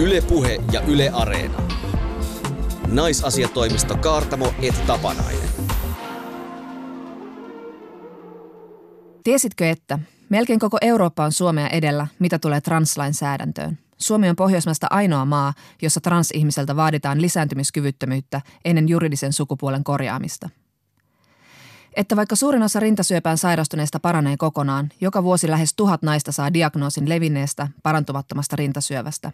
Yle Puhe ja Yle Areena. Naisasiatoimisto Kaartamo et Tapanainen. Tiesitkö, että melkein koko Eurooppa on Suomea edellä, mitä tulee translainsäädäntöön? Suomi on Pohjoismaista ainoa maa, jossa transihmiseltä vaaditaan lisääntymiskyvyttömyyttä ennen juridisen sukupuolen korjaamista. Että vaikka suurin osa rintasyöpään sairastuneista paranee kokonaan, joka vuosi lähes 1 000 naista saa diagnoosin levinneestä, parantumattomasta rintasyövästä.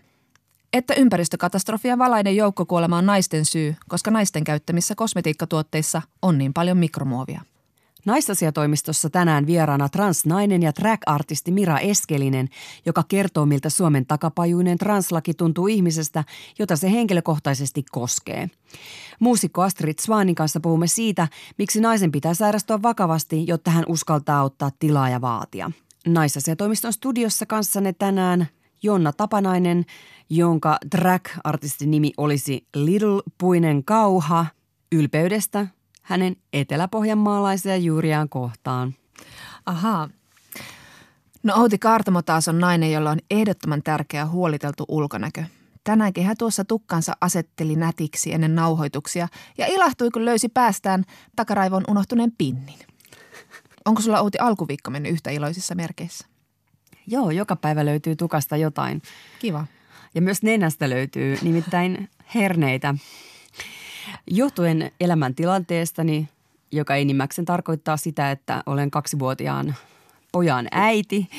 Että ympäristökatastrofia valaiden joukkokuolema on naisten syy, koska naisten käyttämissä kosmetiikkatuotteissa on niin paljon mikromuovia. Naisasiatoimistossa tänään vieraana transnainen ja track-artisti Mira Eskelinen, joka kertoo, miltä Suomen takapajuinen translaki tuntuu ihmisestä, jota se henkilökohtaisesti koskee. Muusikko Astrid Swanin kanssa puhumme siitä, miksi naisen pitää sairastua vakavasti, jotta hän uskaltaa ottaa tilaa ja vaatia. Naisasiatoimiston studiossa kanssanne tänään Jonna Tapanainen, jonka track-artistin nimi olisi Little Puinen Kauha ylpeydestä hänen eteläpohjanmaalaisia juuriaan kohtaan. Ahaa. No Outi Kaartamo taas on nainen, jolla on ehdottoman tärkeä huoliteltu ulkonäkö. Tänäänkin hän tuossa tukkansa asetteli nätiksi ennen nauhoituksia ja ilahtui, kun löysi päästään takaraivoon unohtuneen pinnin. Onko sulla Outi alkuviikko mennyt yhtä iloisissa merkeissä? Joo, joka päivä löytyy tukasta jotain. Kiva. Ja myös nenästä löytyy nimittäin herneitä. Johtuen elämäntilanteestani, joka enimmäkseen tarkoittaa sitä, että olen 2-vuotiaan pojan äiti,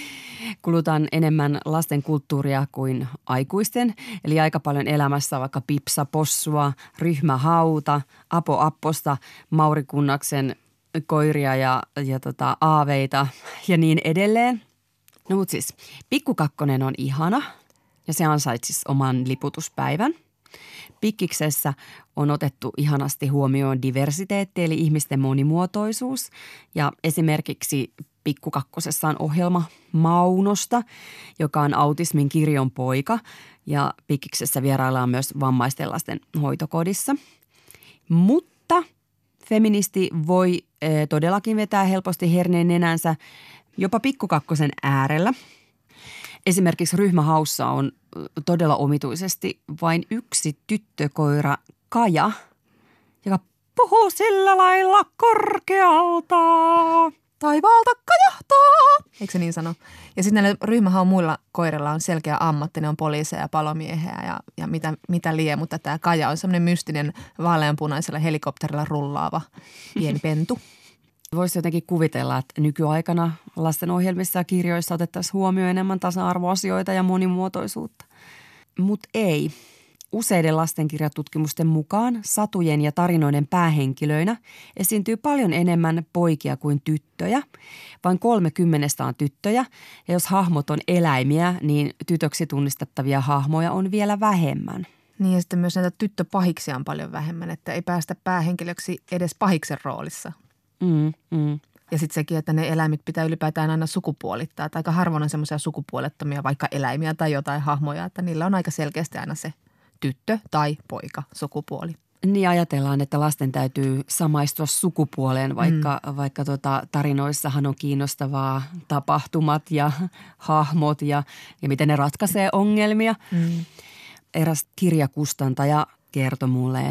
kulutan enemmän lasten kulttuuria kuin aikuisten. Eli aika paljon elämässä vaikka Pipsa Possua, Ryhmähauta, Apo Apposta, Mauri Kunnaksen koiria ja aaveita ja niin edelleen. No mut siis, Pikkukakkonen on ihana ja se ansaitsisi oman liputuspäivän. Pikkiksessä on otettu ihanasti huomioon diversiteetti eli ihmisten monimuotoisuus ja esimerkiksi Pikkukakkosessa on ohjelma Maunosta, joka on autismin kirjon poika ja Pikkiksessä vieraillaan myös vammaisten lasten hoitokodissa. Mutta feministi voi todellakin vetää helposti herneen nenänsä jopa Pikkukakkosen äärellä. Esimerkiksi Ryhmähaussa on todella omituisesti vain yksi tyttökoira Kaja, joka puhuu sillä lailla korkealta. Taivaalta kajahtaa. Eikö se niin sano? Ja sitten näillä Ryhmähaun muilla koirilla on selkeä ammatti. Ne on poliiseja ja palomieheä ja mitä lie. Mutta tämä Kaja on semmoinen mystinen vaaleanpunaisella helikopterilla rullaava pieni pentu. Voisi jotenkin kuvitella, että nykyaikana lastenohjelmissa ja kirjoissa otettaisiin huomioon enemmän tasa-arvoasioita ja monimuotoisuutta. Mutta ei. Useiden lastenkirjatutkimusten mukaan satujen ja tarinoiden päähenkilöinä esiintyy paljon enemmän poikia kuin tyttöjä. Vain 30 on tyttöjä ja jos hahmot on eläimiä, niin tytöksi tunnistettavia hahmoja on vielä vähemmän. Niin ja sitten myös näitä tyttöpahiksia on paljon vähemmän, että ei päästä päähenkilöksi edes pahiksen roolissa. Ja sitten sekin, että ne eläimet pitää ylipäätään aina sukupuolittaa. Että aika harvoin on semmoisia sukupuolettomia vaikka eläimiä tai jotain hahmoja, että niillä on aika selkeästi aina se tyttö tai poika sukupuoli. Niin ajatellaan, että lasten täytyy samaistua sukupuoleen, vaikka tarinoissahan on kiinnostavaa tapahtumat ja hahmot ja miten ne ratkaisee ongelmia. Eräs kirjakustantaja kertoi mulle,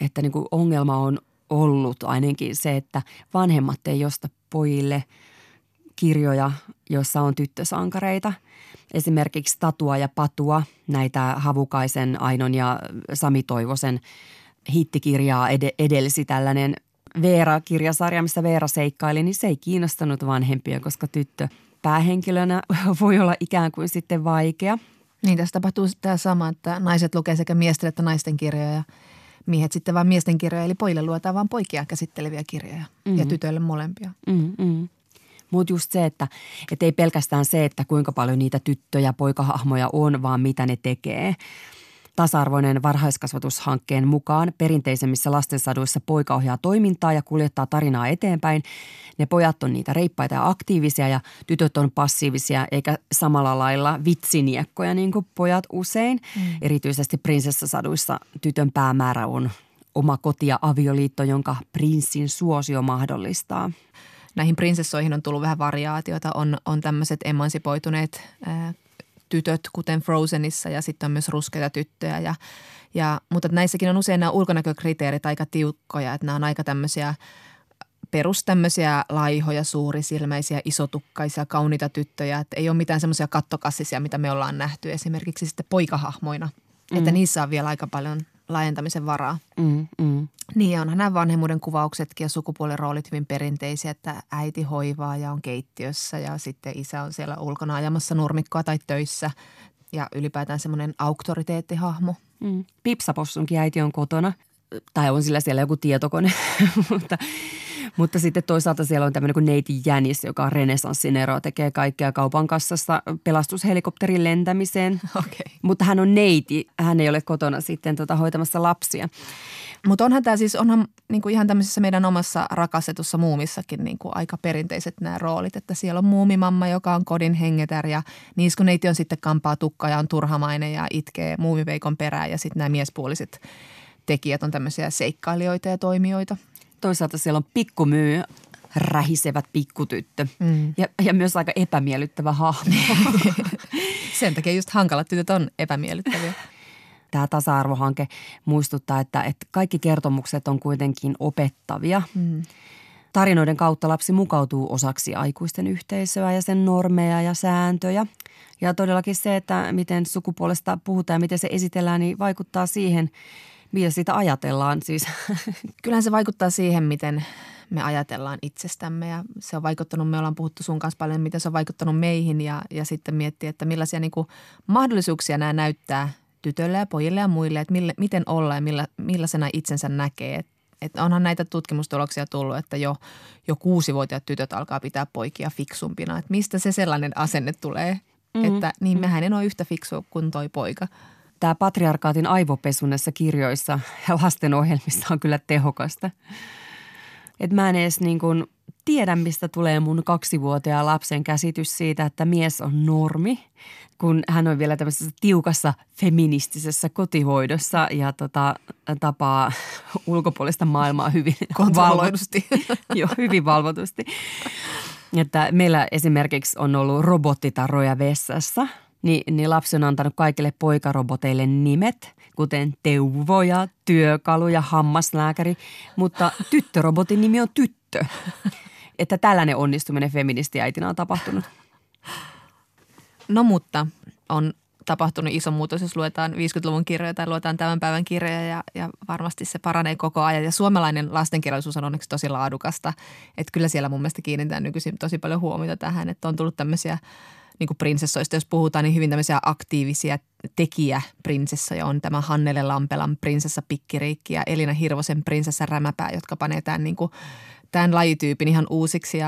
että niin kuin ongelma on ollut ainakin se, että vanhemmat ei osta pojille kirjoja, joissa on tyttösankareita. Esimerkiksi Tatua ja Patua, näitä Havukaisen, Ainon ja Sami Toivosen hittikirjaa edelsi tällainen Veera-kirjasarja, missä Veera seikkaili, niin se ei kiinnostanut vanhempia, koska tyttö päähenkilönä voi olla ikään kuin sitten vaikea. Niin, tässä tapahtuu tämä sama, että naiset lukee sekä miesten että naisten kirjoja. Miehet sitten vaan miesten kirjoja, eli pojille luetaan vaan poikia käsitteleviä kirjoja ja tytöille molempia. Mutta just se, että ei pelkästään se, että kuinka paljon niitä tyttöjä, poikahahmoja on, vaan mitä ne tekee. Tasa-arvoinen varhaiskasvatushankkeen mukaan perinteisemmissä lastensaduissa poika ohjaa toimintaa ja kuljettaa tarinaa eteenpäin. Ne pojat on niitä reippaita ja aktiivisia ja tytöt on passiivisia eikä samalla lailla vitsiniekkoja niin kuin pojat usein. Erityisesti prinsessasaduissa tytön päämäärä on oma koti ja avioliitto, jonka prinssin suosio mahdollistaa. Näihin prinsessoihin on tullut vähän variaatiota. On tämmöiset emansipoituneet tytöt, kuten Frozenissa, ja sitten on myös ruskeita tyttöjä. Mutta näissäkin on usein nämä ulkonäkökriteerit aika tiukkoja, että nämä on aika tämmöisiä tämmöisiä laihoja, suurisilmäisiä, isotukkaisia, kauniita tyttöjä. Että ei ole mitään semmoisia kattokassisia, mitä me ollaan nähty esimerkiksi sitten poikahahmoina. Mm. Että niissä on vielä aika paljon laajentamisen varaa. Niin onhan nämä vanhemmuuden kuvauksetkin ja sukupuolen roolit hyvin perinteisiä, että äiti hoivaa ja on keittiössä ja sitten isä on siellä ulkona ajamassa nurmikkoa tai töissä ja ylipäätään semmoinen auktoriteettihahmo. Pipsapossunkin äiti on kotona tai on sillä siellä joku tietokone, mutta sitten toisaalta siellä on tämmöinen kuin Neiti Jänis, joka on renesanssinero, tekee kaikkea kaupan kassassa pelastushelikopterin lentämiseen. Okay. Mutta hän on neiti, hän ei ole kotona sitten hoitamassa lapsia. Mutta onhan tämä siis, onhan niinku ihan tämmöisessä meidän omassa rakastetussa muumissakin niinku aika perinteiset nämä roolit, että siellä on muumimamma, joka on kodin hengetär ja niiskuneiti on sitten kampaa tukka ja on turhamainen ja itkee muumiveikon perään ja sitten nämä miespuoliset tekijät on tämmöisiä seikkailijoita ja toimijoita. Toisaalta siellä on Pikku Myy, rähisevät pikkutyttö ja myös aika epämiellyttävä hahmo. Sen takia just hankalat tytöt on epämiellyttäviä. Tämä tasa-arvohanke muistuttaa, että kaikki kertomukset on kuitenkin opettavia. Tarinoiden kautta lapsi mukautuu osaksi aikuisten yhteisöä ja sen normeja ja sääntöjä. Ja todellakin se, että miten sukupuolesta puhutaan ja miten se esitellään, niin vaikuttaa siihen, mitä siitä ajatellaan siis. Kyllähän se vaikuttaa siihen, miten me ajatellaan itsestämme ja se on vaikuttanut, me ollaan puhuttu sun kanssa paljon, miten se on vaikuttanut meihin ja sitten miettiä, että millaisia niin kuin mahdollisuuksia nämä näyttää tytöille ja pojille ja muille, että miten olla ja millaisena itsensä näkee. Että onhan näitä tutkimustuloksia tullut, että jo 6-vuotiaat tytöt alkaa pitää poikia fiksumpina. Että mistä se sellainen asenne tulee, että niin mehän en ole yhtä fiksua kuin toi poika. Tämä patriarkaatin aivopesu näissä kirjoissa ja lastenohjelmissa on kyllä tehokasta. Että mä en edes niin kuin tiedä, mistä tulee mun 2-vuotiaan lapsen käsitys siitä, että mies on normi, kun hän on vielä tämmöisessä tiukassa feministisessä kotihoidossa ja tapaa ulkopuolista maailmaa hyvin valvotusti. Joo, hyvin valvotusti. Että meillä esimerkiksi on ollut robottitaroja vessassa. Niin lapsi on antanut kaikille poikaroboteille nimet, kuten teuvoja, työkalu ja hammaslääkäri, mutta tyttörobotin nimi on tyttö. Että tällainen onnistuminen feministiäitinä on tapahtunut. No mutta on tapahtunut iso muutos, jos luetaan 50-luvun kirjoja tai luetaan tämän päivän kirjoja ja varmasti se paranee koko ajan. Ja suomalainen lastenkirjallisuus on onneksi tosi laadukasta, että kyllä siellä mun mielestä kiinnitetään nykyisin tosi paljon huomiota tähän, että on tullut tämmöisiä niin kuin prinsessoista, jos puhutaan, niin hyvin tämmöisiä aktiivisia tekijäprinsessoja on tämä Hannele Lampelan Prinsessa Pikkiriikki ja Elina Hirvosen Prinsessan rämäpää, jotka panee tämän lajityypin ihan uusiksi.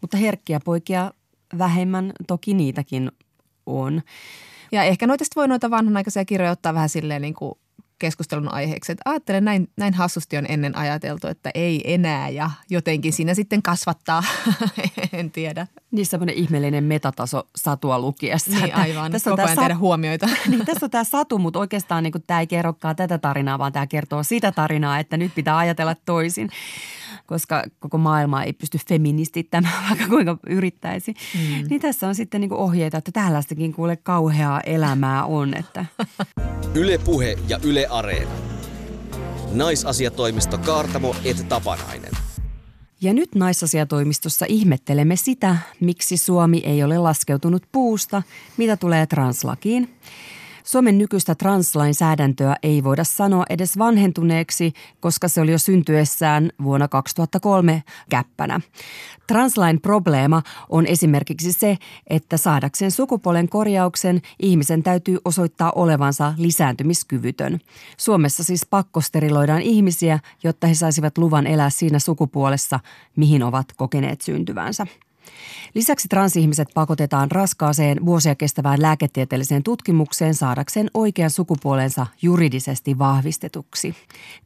Mutta herkkiä poikia vähemmän toki niitäkin on. Ja ehkä noita sitten voi noita vanhanaikaisia kirjoja ottaa vähän silleen niin kuin keskustelun aiheeksi, että ajattelen näin hassusti on ennen ajateltu, että ei enää ja jotenkin siinä sitten kasvattaa, en tiedä. Niin semmoinen ihmeellinen metataso satua lukiessa. Niin aivan, tässä koko ajan tehdä huomioita. Niin, tässä on tämä satu, mutta oikeastaan niin tämä ei kerrokaan tätä tarinaa, vaan tämä kertoo sitä tarinaa, että nyt pitää ajatella toisin, koska koko maailma ei pysty feministittämään, vaikka kuinka yrittäisi. Niin tässä on sitten niin kuin ohjeita, että tällaistakin kuule kauheaa elämää on, että... Yle Puhe ja Yle Areena. Naisasiatoimisto Kaartamo et Tapanainen. Ja nyt Naisasiatoimistossa ihmettelemme sitä, miksi Suomi ei ole laskeutunut puusta, mitä tulee translakiin. Suomen nykyistä translainsäädäntöä ei voida sanoa edes vanhentuneeksi, koska se oli jo syntyessään vuonna 2003 käppänä. Translain probleema on esimerkiksi se, että saadakseen sukupuolen korjauksen ihmisen täytyy osoittaa olevansa lisääntymiskyvytön. Suomessa siis pakkosteriloidaan ihmisiä, jotta he saisivat luvan elää siinä sukupuolessa, mihin ovat kokeneet syntyvänsä. Lisäksi transihmiset pakotetaan raskaaseen vuosia kestävään lääketieteelliseen tutkimukseen saadakseen oikean sukupuolensa juridisesti vahvistetuksi.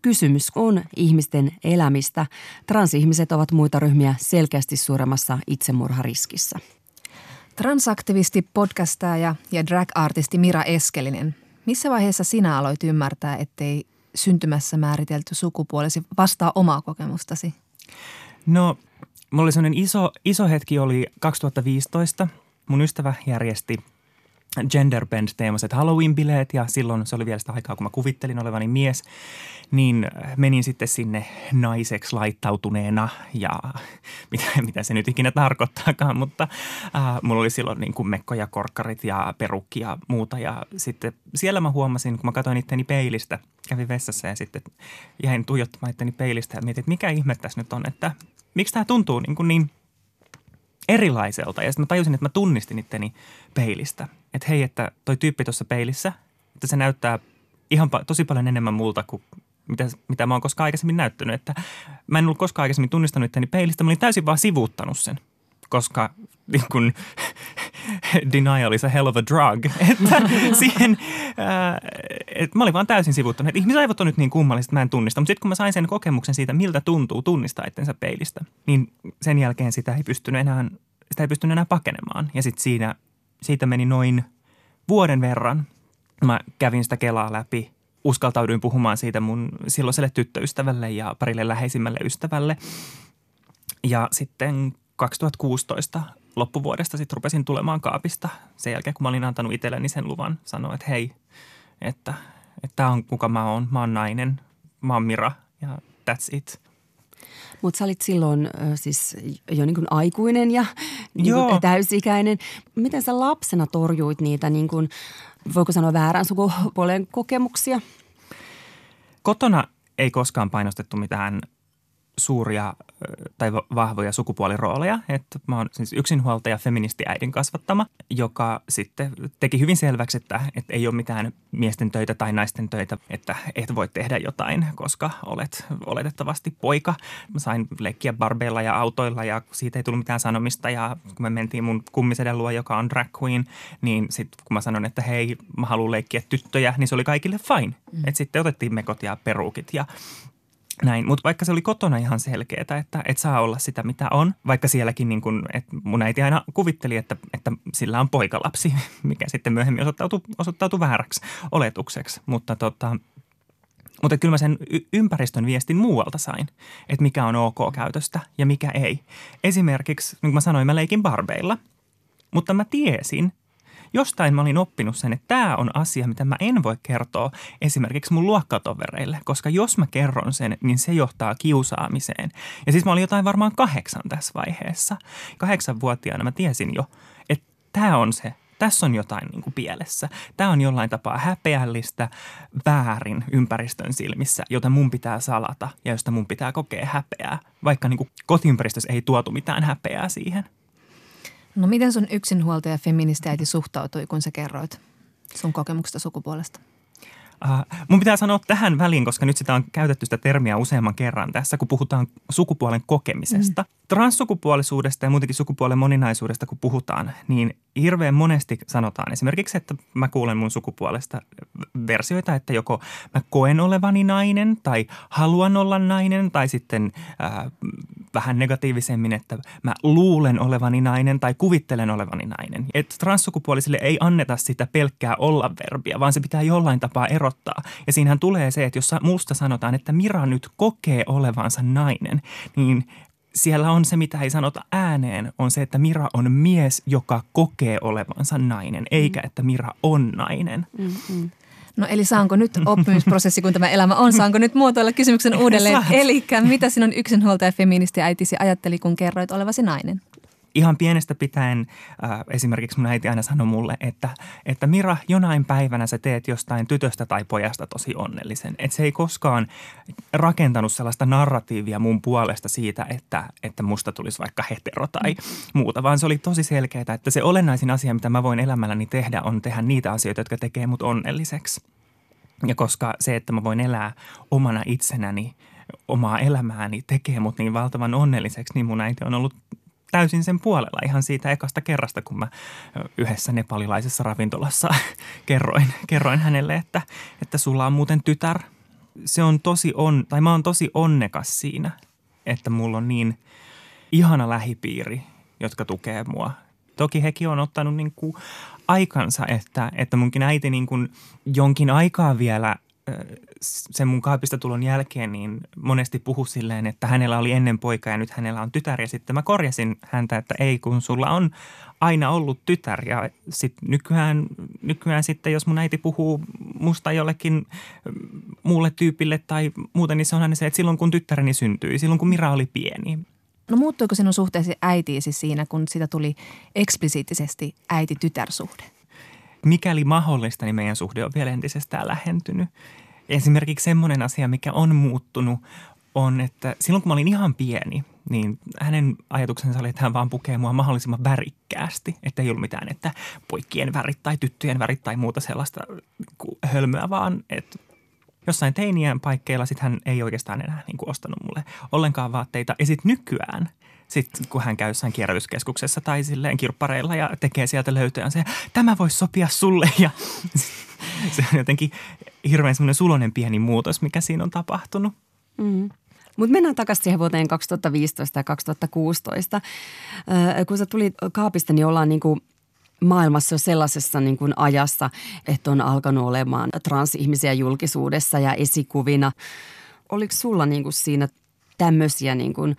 Kysymys on ihmisten elämistä. Transihmiset ovat muita ryhmiä selkeästi suuremmassa itsemurhariskissä. Transaktivisti, podcastaaja ja drag-artisti Mira Eskelinen. Missä vaiheessa sinä aloit ymmärtää, ettei syntymässä määritelty sukupuolesi vastaa omaa kokemustasi? No... Mulla oli sellainen iso hetki oli 2015. Mun ystävä järjesti genderbend-teemaiset Halloween-bileet, ja silloin se oli vielä sitä aikaa, kun mä kuvittelin olevani mies, niin menin sitten sinne naiseksi laittautuneena ja mitä se nyt ikinä tarkoittaakaan, mutta mulla oli silloin niin kuin mekko ja korkkarit ja perukki ja muuta, ja sitten siellä mä huomasin, kun mä katsoin itteni peilistä, kävin vessassa ja sitten jäin tuijottamaan itteni peilistä ja mietin, että mikä ihme tässä nyt on, että miksi tämä tuntuu niin erilaiselta, ja sitten mä tajusin, että mä tunnistin itteni peilistä. Että hei, että toi tyyppi tuossa peilissä, että se näyttää ihan tosi paljon enemmän multa kuin mitä mä oon koskaan aikaisemmin näyttänyt. Että mä en ollut koskaan aikaisemmin tunnistanut itteni peilistä, mä olin täysin vaan sivuuttanut sen, koska niin kun, denial is a hell of a drug. Että siihen, että mä olin vaan täysin sivuuttanut. Että ihmisaivot on nyt niin kummalliset, että mä en tunnista. Mutta sitten kun mä sain sen kokemuksen siitä, miltä tuntuu tunnistaa itsensä peilistä, niin sen jälkeen sitä ei pystynyt enää pakenemaan. Ja sitten siitä meni noin vuoden verran. Mä kävin sitä Kelaa läpi, uskaltauduin puhumaan siitä mun silloiselle tyttöystävälle ja parille läheisimmälle ystävälle. Ja sitten 2016 loppuvuodesta sitten rupesin tulemaan kaapista. Sen jälkeen, kun mä olin antanut itselleni sen luvan, sanoin, että hei, että tää on kuka mä oon. Mä oon nainen, mä oon Mira ja that's it. Mutta sä olit silloin siis jo niin kuin aikuinen ja niin kuin täysikäinen. Miten sä lapsena torjuit niitä, niin kuin, voiko sanoa, väärän sukupuolen kokemuksia? Kotona ei koskaan painostettu mitään suuria tai vahvoja sukupuolirooleja. Että mä oon siis yksinhuoltaja feministiäidin kasvattama, joka sitten teki hyvin selväksi, että ei ole mitään miesten töitä tai naisten töitä, että et voi tehdä jotain, koska olet oletettavasti poika. Mä sain leikkiä barbeilla ja autoilla ja siitä ei tullut mitään sanomista, ja kun me mentiin mun kummiseden luo, joka on drag queen, niin sitten kun mä sanon, että hei, mä haluan leikkiä tyttöjä, niin se oli kaikille fine. Että sitten otettiin mekot ja peruukit ja näin, mutta vaikka se oli kotona ihan selkeää, että et saa olla sitä, mitä on. Vaikka sielläkin niin kun, että mun äiti aina kuvitteli, että sillä on poikalapsi, mikä sitten myöhemmin osoittautui vääräksi oletukseksi. Mutta kyllä mä sen ympäristön viestin muualta sain, että mikä on ok käytöstä ja mikä ei. Esimerkiksi, niin kuin mä sanoin, mä leikin barbeilla, mutta mä tiesin, jostain mä olin oppinut sen, että tämä on asia, mitä mä en voi kertoa esimerkiksi mun luokkatovereille, koska jos mä kerron sen, niin se johtaa kiusaamiseen. Ja siis mä olin jotain varmaan 8 tässä vaiheessa. 8-vuotiaana mä tiesin jo, että tämä on se, tässä on jotain niin kuin pielessä. Tämä on jollain tapaa häpeällistä, väärin ympäristön silmissä, jota mun pitää salata ja josta mun pitää kokea häpeää, vaikka niin kuin kotiympäristössä ei tuotu mitään häpeää siihen. No miten sun yksinhuoltaja feministiäiti suhtautui, kun sä kerroit sun kokemuksesta sukupuolesta? Mun pitää sanoa tähän väliin, koska nyt sitä on käytetty sitä termiä useamman kerran tässä, kun puhutaan sukupuolen kokemisesta. Transsukupuolisuudesta ja muutenkin sukupuolen moninaisuudesta, kun puhutaan, niin hirveän monesti sanotaan esimerkiksi, että mä kuulen mun sukupuolesta versioita, että joko mä koen olevani nainen tai haluan olla nainen tai sitten vähän negatiivisemmin, että mä luulen olevani nainen tai kuvittelen olevani nainen. Että transsukupuolisille ei anneta sitä pelkkää olla-verbiä, vaan se pitää jollain tapaa erottaa. Ja siinähän tulee se, että jos musta sanotaan, että Mira nyt kokee olevansa nainen, niin siellä on se, mitä ei sanota ääneen, on se, että Mira on mies, joka kokee olevansa nainen, eikä että Mira on nainen. Mm-mm. No eli saanko nyt oppimisprosessi, kun tämä elämä on, saanko nyt muotoilla kysymyksen uudelleen? Eli mitä sinun yksinhuoltaja feministi äitisi ajatteli, kun kerroit olevasi nainen? Ihan pienestä pitäen esimerkiksi mun äiti aina sanoi mulle, että Mira, jonain päivänä sä teet jostain tytöstä tai pojasta tosi onnellisen. Että se ei koskaan rakentanut sellaista narratiivia mun puolesta siitä, että musta tulisi vaikka hetero tai muuta, vaan se oli tosi selkeää, että se olennaisin asia, mitä mä voin elämälläni tehdä, on tehdä niitä asioita, jotka tekee mut onnelliseksi. Ja koska se, että mä voin elää omana itsenäni, omaa elämääni, tekee mut niin valtavan onnelliseksi, niin mun äiti on ollut täysin sen puolella ihan siitä ekasta kerrasta, kun mä yhdessä nepalilaisessa ravintolassa kerroin hänelle, että sulla on muuten tytär. Se on mä oon tosi onnekas siinä, että mulla on niin ihana lähipiiri, jotka tukee mua. Toki hekin on ottanut niin kuin aikansa, että munkin äiti niin kuin jonkin aikaa vielä sen mun kaapistotulon jälkeen niin monesti puhui silleen, että hänellä oli ennen poika ja nyt hänellä on tytär. Ja sitten mä korjasin häntä, että ei kun sulla on aina ollut tytär. Ja sitten nykyään sitten, jos mun äiti puhuu musta jollekin muulle tyypille tai muuten, niin se on aina se, että silloin kun tyttäreni syntyi, silloin kun Mira oli pieni. No muuttuiko sinun suhteesi äitiisi siinä, kun sitä tuli eksplisiittisesti äiti-tytär-suhde? Mikäli mahdollista, niin meidän suhde on vielä entisestään lähentynyt. Esimerkiksi semmoinen asia, mikä on muuttunut, on, että silloin kun mä olin ihan pieni, niin hänen ajatuksensa oli, että hän vaan pukee mua mahdollisimman värikkäästi. Että ei ollut mitään, että poikien värit tai tyttöjen värit tai muuta sellaista hölmöä, vaan että jossain teiniän paikkeilla sit hän ei oikeastaan enää niin kuin ostanut mulle ollenkaan vaatteita. Ja sitten nykyään, sitten kun hän käy jossain kierrätyskeskuksessa tai silleen kirppareilla ja tekee sieltä löytöjä, se tämä voisi sopia sulle. Ja se on jotenkin hirveän semmoinen suloinen pieni muutos, mikä siinä on tapahtunut. Mm. Mutta mennään takaisin siihen vuoteen 2015 ja 2016. Kun sä tulit kaapista, niin ollaan niinku maailmassa sellaisessa niin kuin ajassa, että on alkanut olemaan transihmisiä julkisuudessa ja esikuvina. Oliko sulla niin kuin siinä tämmöisiä, niin kuin,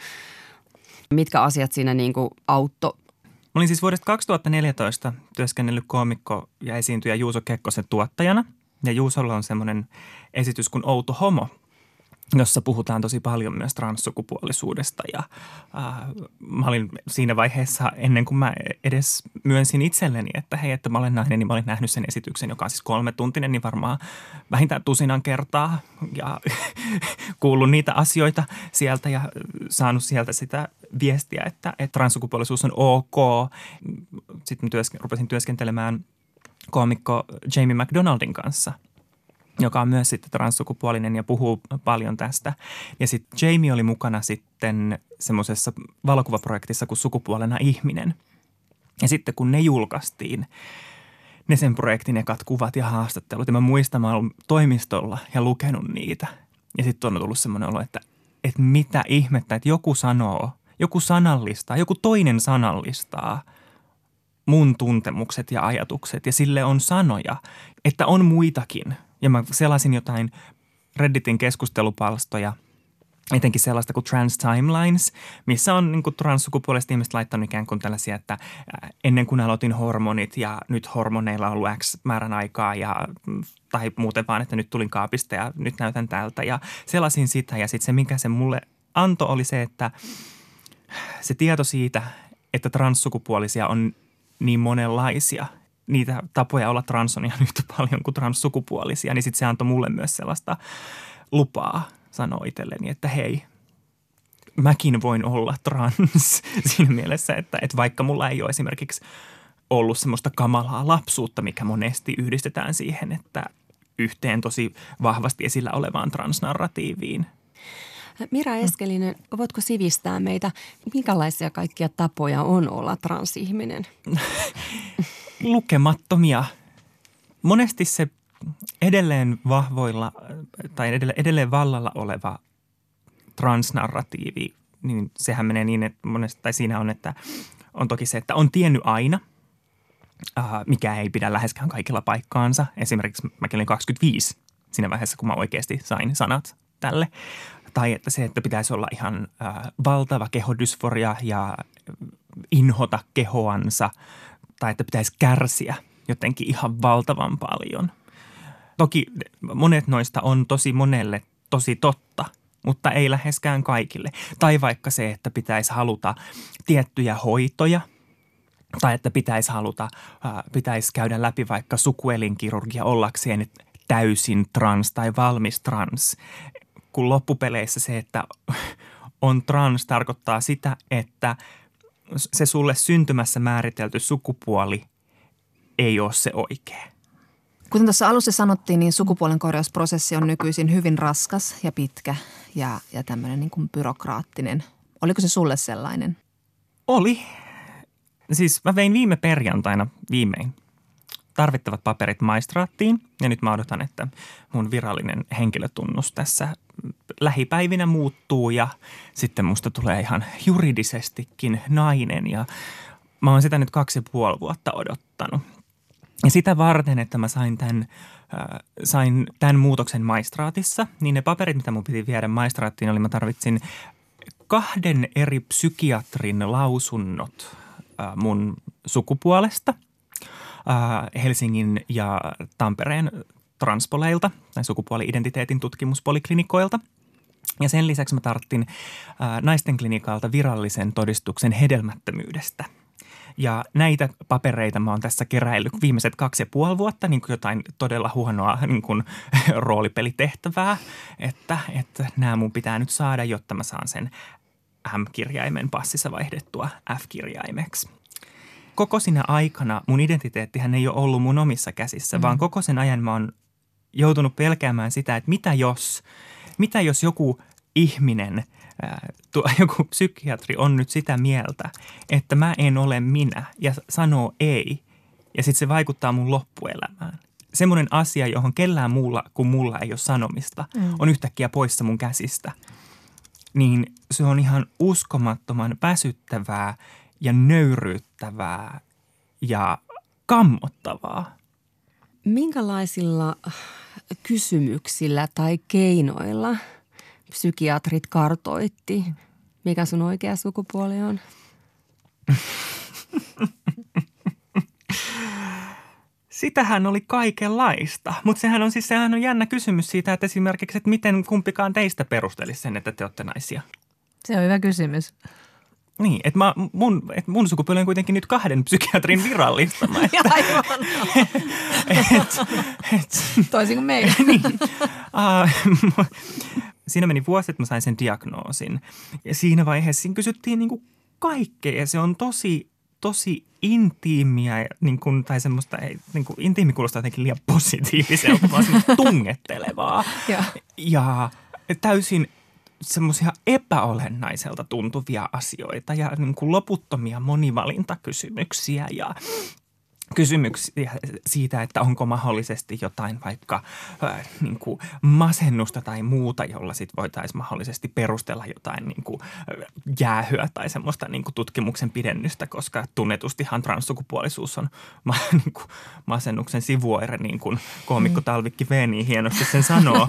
mitkä asiat siinä niin kuin auttoi? Mä olin siis vuodesta 2014 työskennellyt koomikko ja esiintyjä Juuso Kekkosen tuottajana. Ja Juusolla on semmoinen esitys kuin Outo Homo, jossa puhutaan tosi paljon myös transsukupuolisuudesta. Ja mä olin siinä vaiheessa, ennen kuin mä edes myönsin itselleni, että hei, että mä olen nainen, niin mä olin nähnyt sen esityksen, joka on siis 3-tuntinen, niin varmaan vähintään 200 kertaa ja kuullut niitä asioita sieltä ja saanut sieltä sitä viestiä, että transsukupuolisuus on ok. Sitten mä rupesin työskentelemään koomikko Jamie MacDonaldin kanssa, joka on myös sitten transsukupuolinen ja puhuu paljon tästä. Ja sitten Jamie oli mukana sitten semmoisessa valokuvaprojektissa kuin Sukupuolena ihminen. Ja sitten kun ne julkaistiin, ne sen projektin ekat kuvat ja haastattelut, ja mä muistan, mä olen toimistolla ja lukenut niitä. Ja sitten on tullut semmoinen olo, että mitä ihmettä, että joku sanoo, joku sanallistaa, joku toinen sanallistaa mun tuntemukset ja ajatukset. Ja sille on sanoja, että on muitakin. Ja mä selasin jotain Redditin keskustelupalstoja, etenkin sellaista kuin Trans Timelines, missä on niin kuin transsukupuoliset ihmiset laittanut ikään kuin tällaisia, että ennen kuin aloitin hormonit ja nyt hormoneilla on ollut X määrän aikaa ja, tai muuten vaan, että nyt tulin kaapista ja nyt näytän tältä. Ja selasin sitä ja sitten se, mikä se mulle antoi, oli se, että se tieto siitä, että transsukupuolisia on niin monenlaisia – niitä tapoja olla trans on ihan yhtä paljon kuin transsukupuolisia, niin sitten se antoi mulle myös sellaista lupaa sanoa itselleni, että hei, mäkin voin olla trans siinä mielessä, että vaikka mulla ei ole esimerkiksi ollut semmoista kamalaa lapsuutta, mikä monesti yhdistetään siihen, että yhteen tosi vahvasti esillä olevaan transnarratiiviin. Mira Eskelinen, voitko sivistää meitä, minkälaisia kaikkia tapoja on olla transihminen? Lukemattomia. Monesti se edelleen vahvoilla tai edelleen vallalla oleva transnarratiivi, niin sehän menee niin, että monesti, tai siinä on, että on toki se, että on tiennyt aina, mikä ei pidä läheskään kaikilla paikkaansa. Esimerkiksi mäkin olin 25 siinä vaiheessa, kun mä oikeasti sain sanat tälle. Tai että se, että pitäisi olla ihan valtava kehodysforia ja inhota kehoansa – tai että pitäisi kärsiä jotenkin ihan valtavan paljon. Toki monet noista on tosi monelle tosi totta, mutta ei läheskään kaikille. Tai vaikka se, että pitäisi haluta tiettyjä hoitoja tai että pitäisi käydä läpi vaikka sukuelinkirurgia ollakseen täysin trans tai valmis trans. Kun loppupeleissä se, että on trans, tarkoittaa sitä, että se sulle syntymässä määritelty sukupuoli ei ole se oikea. Kuten tuossa alussa sanottiin, niin sukupuolenkorjausprosessi on nykyisin hyvin raskas ja pitkä ja tämmöinen niin kuin byrokraattinen. Oliko se sulle sellainen? Oli. Siis mä vein viime perjantaina viimein tarvittavat paperit maistraattiin ja nyt mä odotan, että mun virallinen henkilötunnus tässä lähipäivinä muuttuu ja sitten musta tulee ihan juridisestikin nainen ja mä oon sitä nyt 2,5 vuotta odottanut. Ja sitä varten, että mä sain tämän muutoksen maistraatissa, niin ne paperit, mitä mun piti viedä maistraattiin, oli mä tarvitsin 2 eri psykiatrin lausunnot mun sukupuolesta Helsingin ja Tampereen transpoleilta tai sukupuoli-identiteetin tutkimuspoliklinikoilta. Ja sen lisäksi mä tarttin naisten klinikalta virallisen todistuksen hedelmättömyydestä. Ja näitä papereita mä oon tässä keräillyt viimeiset 2,5 vuotta, niin kuin jotain todella huonoa niin kuin roolipelitehtävää, että nämä mun pitää nyt saada, jotta mä saan sen M-kirjaimen passissa vaihdettua F-kirjaimeksi. Koko sinä aikana mun identiteettihän ei ole ollut mun omissa käsissä, vaan koko sen ajan mä oon joutunut pelkäämään sitä, että mitä jos joku ihminen, joku psykiatri on nyt sitä mieltä, että mä en ole minä ja sanoo ei ja sitten se vaikuttaa mun loppuelämään. Semmoinen asia, johon kellään muulla kuin mulla ei ole sanomista, on yhtäkkiä poissa mun käsistä. Niin se on ihan uskomattoman väsyttävää ja nöyryyttävää ja kammottavaa. Minkälaisilla kysymyksillä tai keinoilla psykiatrit kartoitti, mikä sun oikea sukupuoli on? Sitähän oli kaikenlaista, mutta sehän on jännä kysymys siitä, että esimerkiksi, että miten kumpikaan teistä perustelisi sen, että te olette naisia. Se on hyvä kysymys. Niin, että mun sukupuoli on kuitenkin nyt 2 psykiatrin virallistama. Aivan. Toisin kuin meidän. Niin. Siinä meni vuosi, että mä sain sen diagnoosin. Ja siinä vaiheessa kysyttiin niin kuin kaikkea ja se on tosi intiimiä, niin kuin, tai semmoista, niin kuin intiimi kuulostaa jotenkin liian positiiviselta, vaan semmoista tungettelevaa. Ja täysin semmoisia epäolennaiselta tuntuvia asioita ja niin kuin loputtomia monivalintakysymyksiä ja kysymyksiä siitä, että onko mahdollisesti jotain vaikka niin kuin masennusta tai muuta, jolla sit voitaisiin mahdollisesti perustella jotain niin kuin jäähyä tai semmoista niin kuin tutkimuksen pidennystä, koska tunnetustihan transsukupuolisuus on niin kuin masennuksen sivuoire, niin kuin koomikko Talvikki Vee niin hienosti sen sanoo.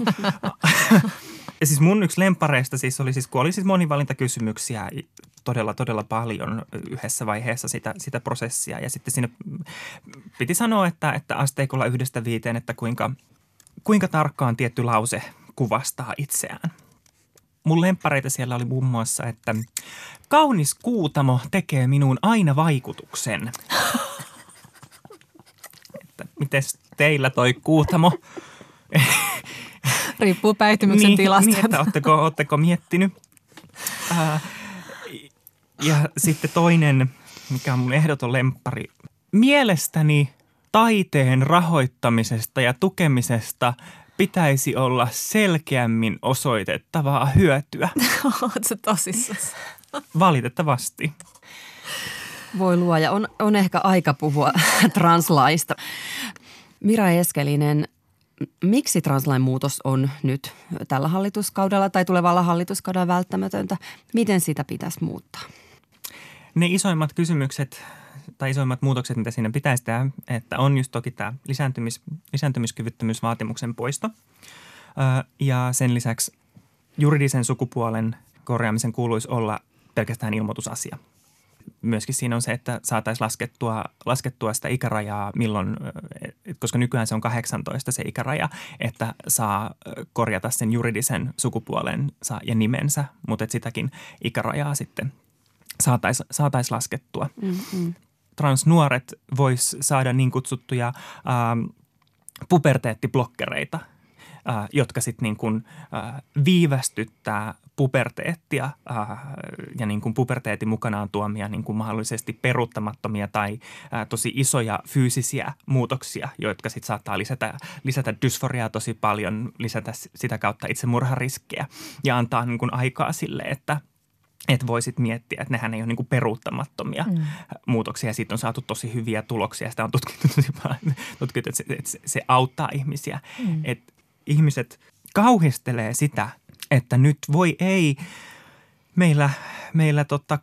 Ja siis mun yksi lempareista oli monivalintakysymyksiä todella, todella paljon yhdessä vaiheessa sitä prosessia. Ja sitten siinä piti sanoa, että asteikolla 1-5, että kuinka tarkkaan tietty lause kuvastaa itseään. Mun lempareita siellä oli muun muassa, että kaunis kuutamo tekee minuun aina vaikutuksen. Että mites teillä toi kuutamo? Riippuu päihtymyksen tilasta. Niin, että ootteko miettinyt. Ja sitten toinen, mikä on mun ehdoton lemppari. Mielestäni taiteen rahoittamisesta ja tukemisesta pitäisi olla selkeämmin osoitettavaa hyötyä. Ootko tosissaan? Valitettavasti. Voi luoja, on ehkä aika puhua translaista. Mira Eskelinen. Miksi translain muutos on nyt tällä hallituskaudella tai tulevalla hallituskaudella välttämätöntä? Miten sitä pitäisi muuttaa? Ne isoimmat kysymykset tai isoimmat muutokset, mitä siinä pitäisi tehdä, että on just toki tämä lisääntymiskyvyttömyysvaatimuksen poisto. Ja sen lisäksi juridisen sukupuolen korjaamisen kuuluisi olla pelkästään ilmoitusasia. Myöskin siinä on se, että saataisiin laskettua sitä ikärajaa, milloin, koska nykyään se on 18 se ikäraja, että saa korjata sen juridisen sukupuolensa ja nimensä, mutta sitäkin ikärajaa sitten saataisiin laskettua. Mm-hmm. Transnuoret vois saada niin kutsuttuja puberteettiblokkereita, jotka sitten niin kuin viivästyttää puberteettia ja niin kuin puberteetin mukanaan tuomia niin kuin mahdollisesti peruuttamattomia tai tosi isoja fyysisiä muutoksia, jotka sitten saattaa lisätä dysforiaa tosi paljon, lisätä sitä kautta itsemurhariskejä ja antaa niin kuin aikaa sille, että voisit miettiä, että nehän ei ole niin kuin peruuttamattomia muutoksia. Siitä on saatu tosi hyviä tuloksia. Sitä on tutkittu, että se auttaa ihmisiä. Että ihmiset kauhistelee sitä, että nyt voi ei, meillä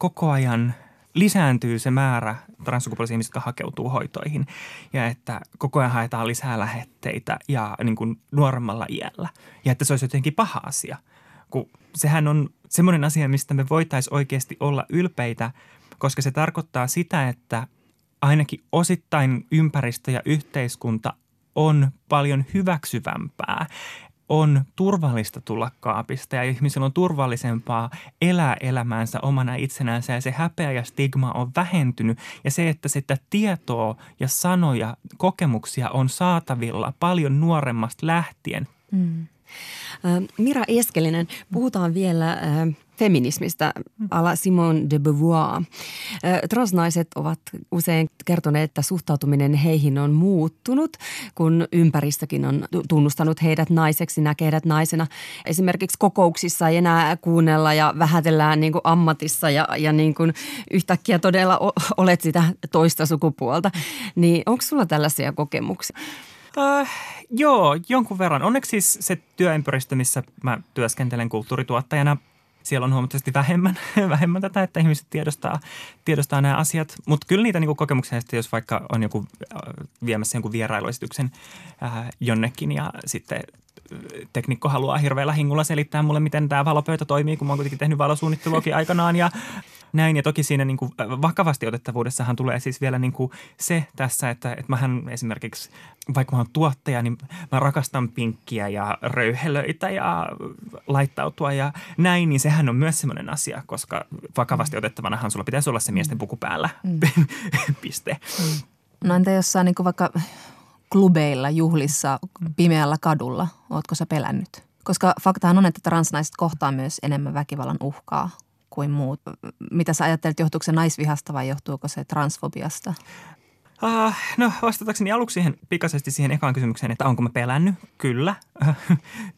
koko ajan lisääntyy se määrä transsukupuolisia ihmisiä, jotka hakeutuu hoitoihin ja että koko ajan haetaan lisää lähetteitä ja niin kuin nuoremmalla iällä ja että se olisi jotenkin paha asia, kun sehän on semmoinen asia, mistä me voitaisiin oikeasti olla ylpeitä, koska se tarkoittaa sitä, että ainakin osittain ympäristö ja yhteiskunta on paljon hyväksyvämpää. On turvallista tulla kaapista ja ihmisellä on turvallisempaa elää elämäänsä omana itsenänsä ja se häpeä ja stigma on vähentynyt. Ja se, että sitä tietoa ja sanoja, kokemuksia on saatavilla paljon nuoremmasta lähtien. Mm. Mira Eskelinen, puhutaan vielä feminismistä à la Simone de Beauvoir. Transnaiset ovat usein kertoneet, että suhtautuminen heihin on muuttunut, kun ympäristökin on tunnustanut heidät naiseksi, näkee heidät naisena. Esimerkiksi kokouksissa ei enää kuunnella ja vähätellään niin kuin ammatissa ja niin kuin yhtäkkiä todella olet sitä toista sukupuolta. Niin onko sulla tällaisia kokemuksia? Joo, jonkun verran. Onneksi siis se työympäristö, missä mä työskentelen kulttuurituottajana, siellä on huomattavasti vähemmän tätä, että ihmiset tiedostaa nämä asiat. Mutta kyllä niitä niinku kokemuksia, jos vaikka on joku viemässä jonkun vierailuesityksen jonnekin ja sitten teknikko haluaa hirveällä hingulla selittää mulle, miten tämä valopöytä toimii, kun mä oon kuitenkin tehnyt valosuunnitteluakin aikanaan ja näin. Ja toki siinä niinku vakavasti otettavuudessahan tulee siis vielä niinku se tässä, että mähän esimerkiksi, vaikka mä oon tuottaja, niin mä rakastan pinkkiä ja röyhelöitä ja laittautua ja näin, niin sehän on myös semmoinen asia, koska vakavasti otettavanahan sulla pitäisi olla se miesten puku päällä, piste. No entä jossain niinku vaikka klubeilla, juhlissa, pimeällä kadulla, ootko sä pelännyt? Koska faktahan on, että transnaiset kohtaa myös enemmän väkivallan uhkaa kuin muut. Mitä sä ajattelet, johtuuko se naisvihasta vai johtuuko se transfobiasta? No vastatakseni aluksi pikaisesti siihen ekaan kysymykseen, että onko mä pelännyt? Kyllä,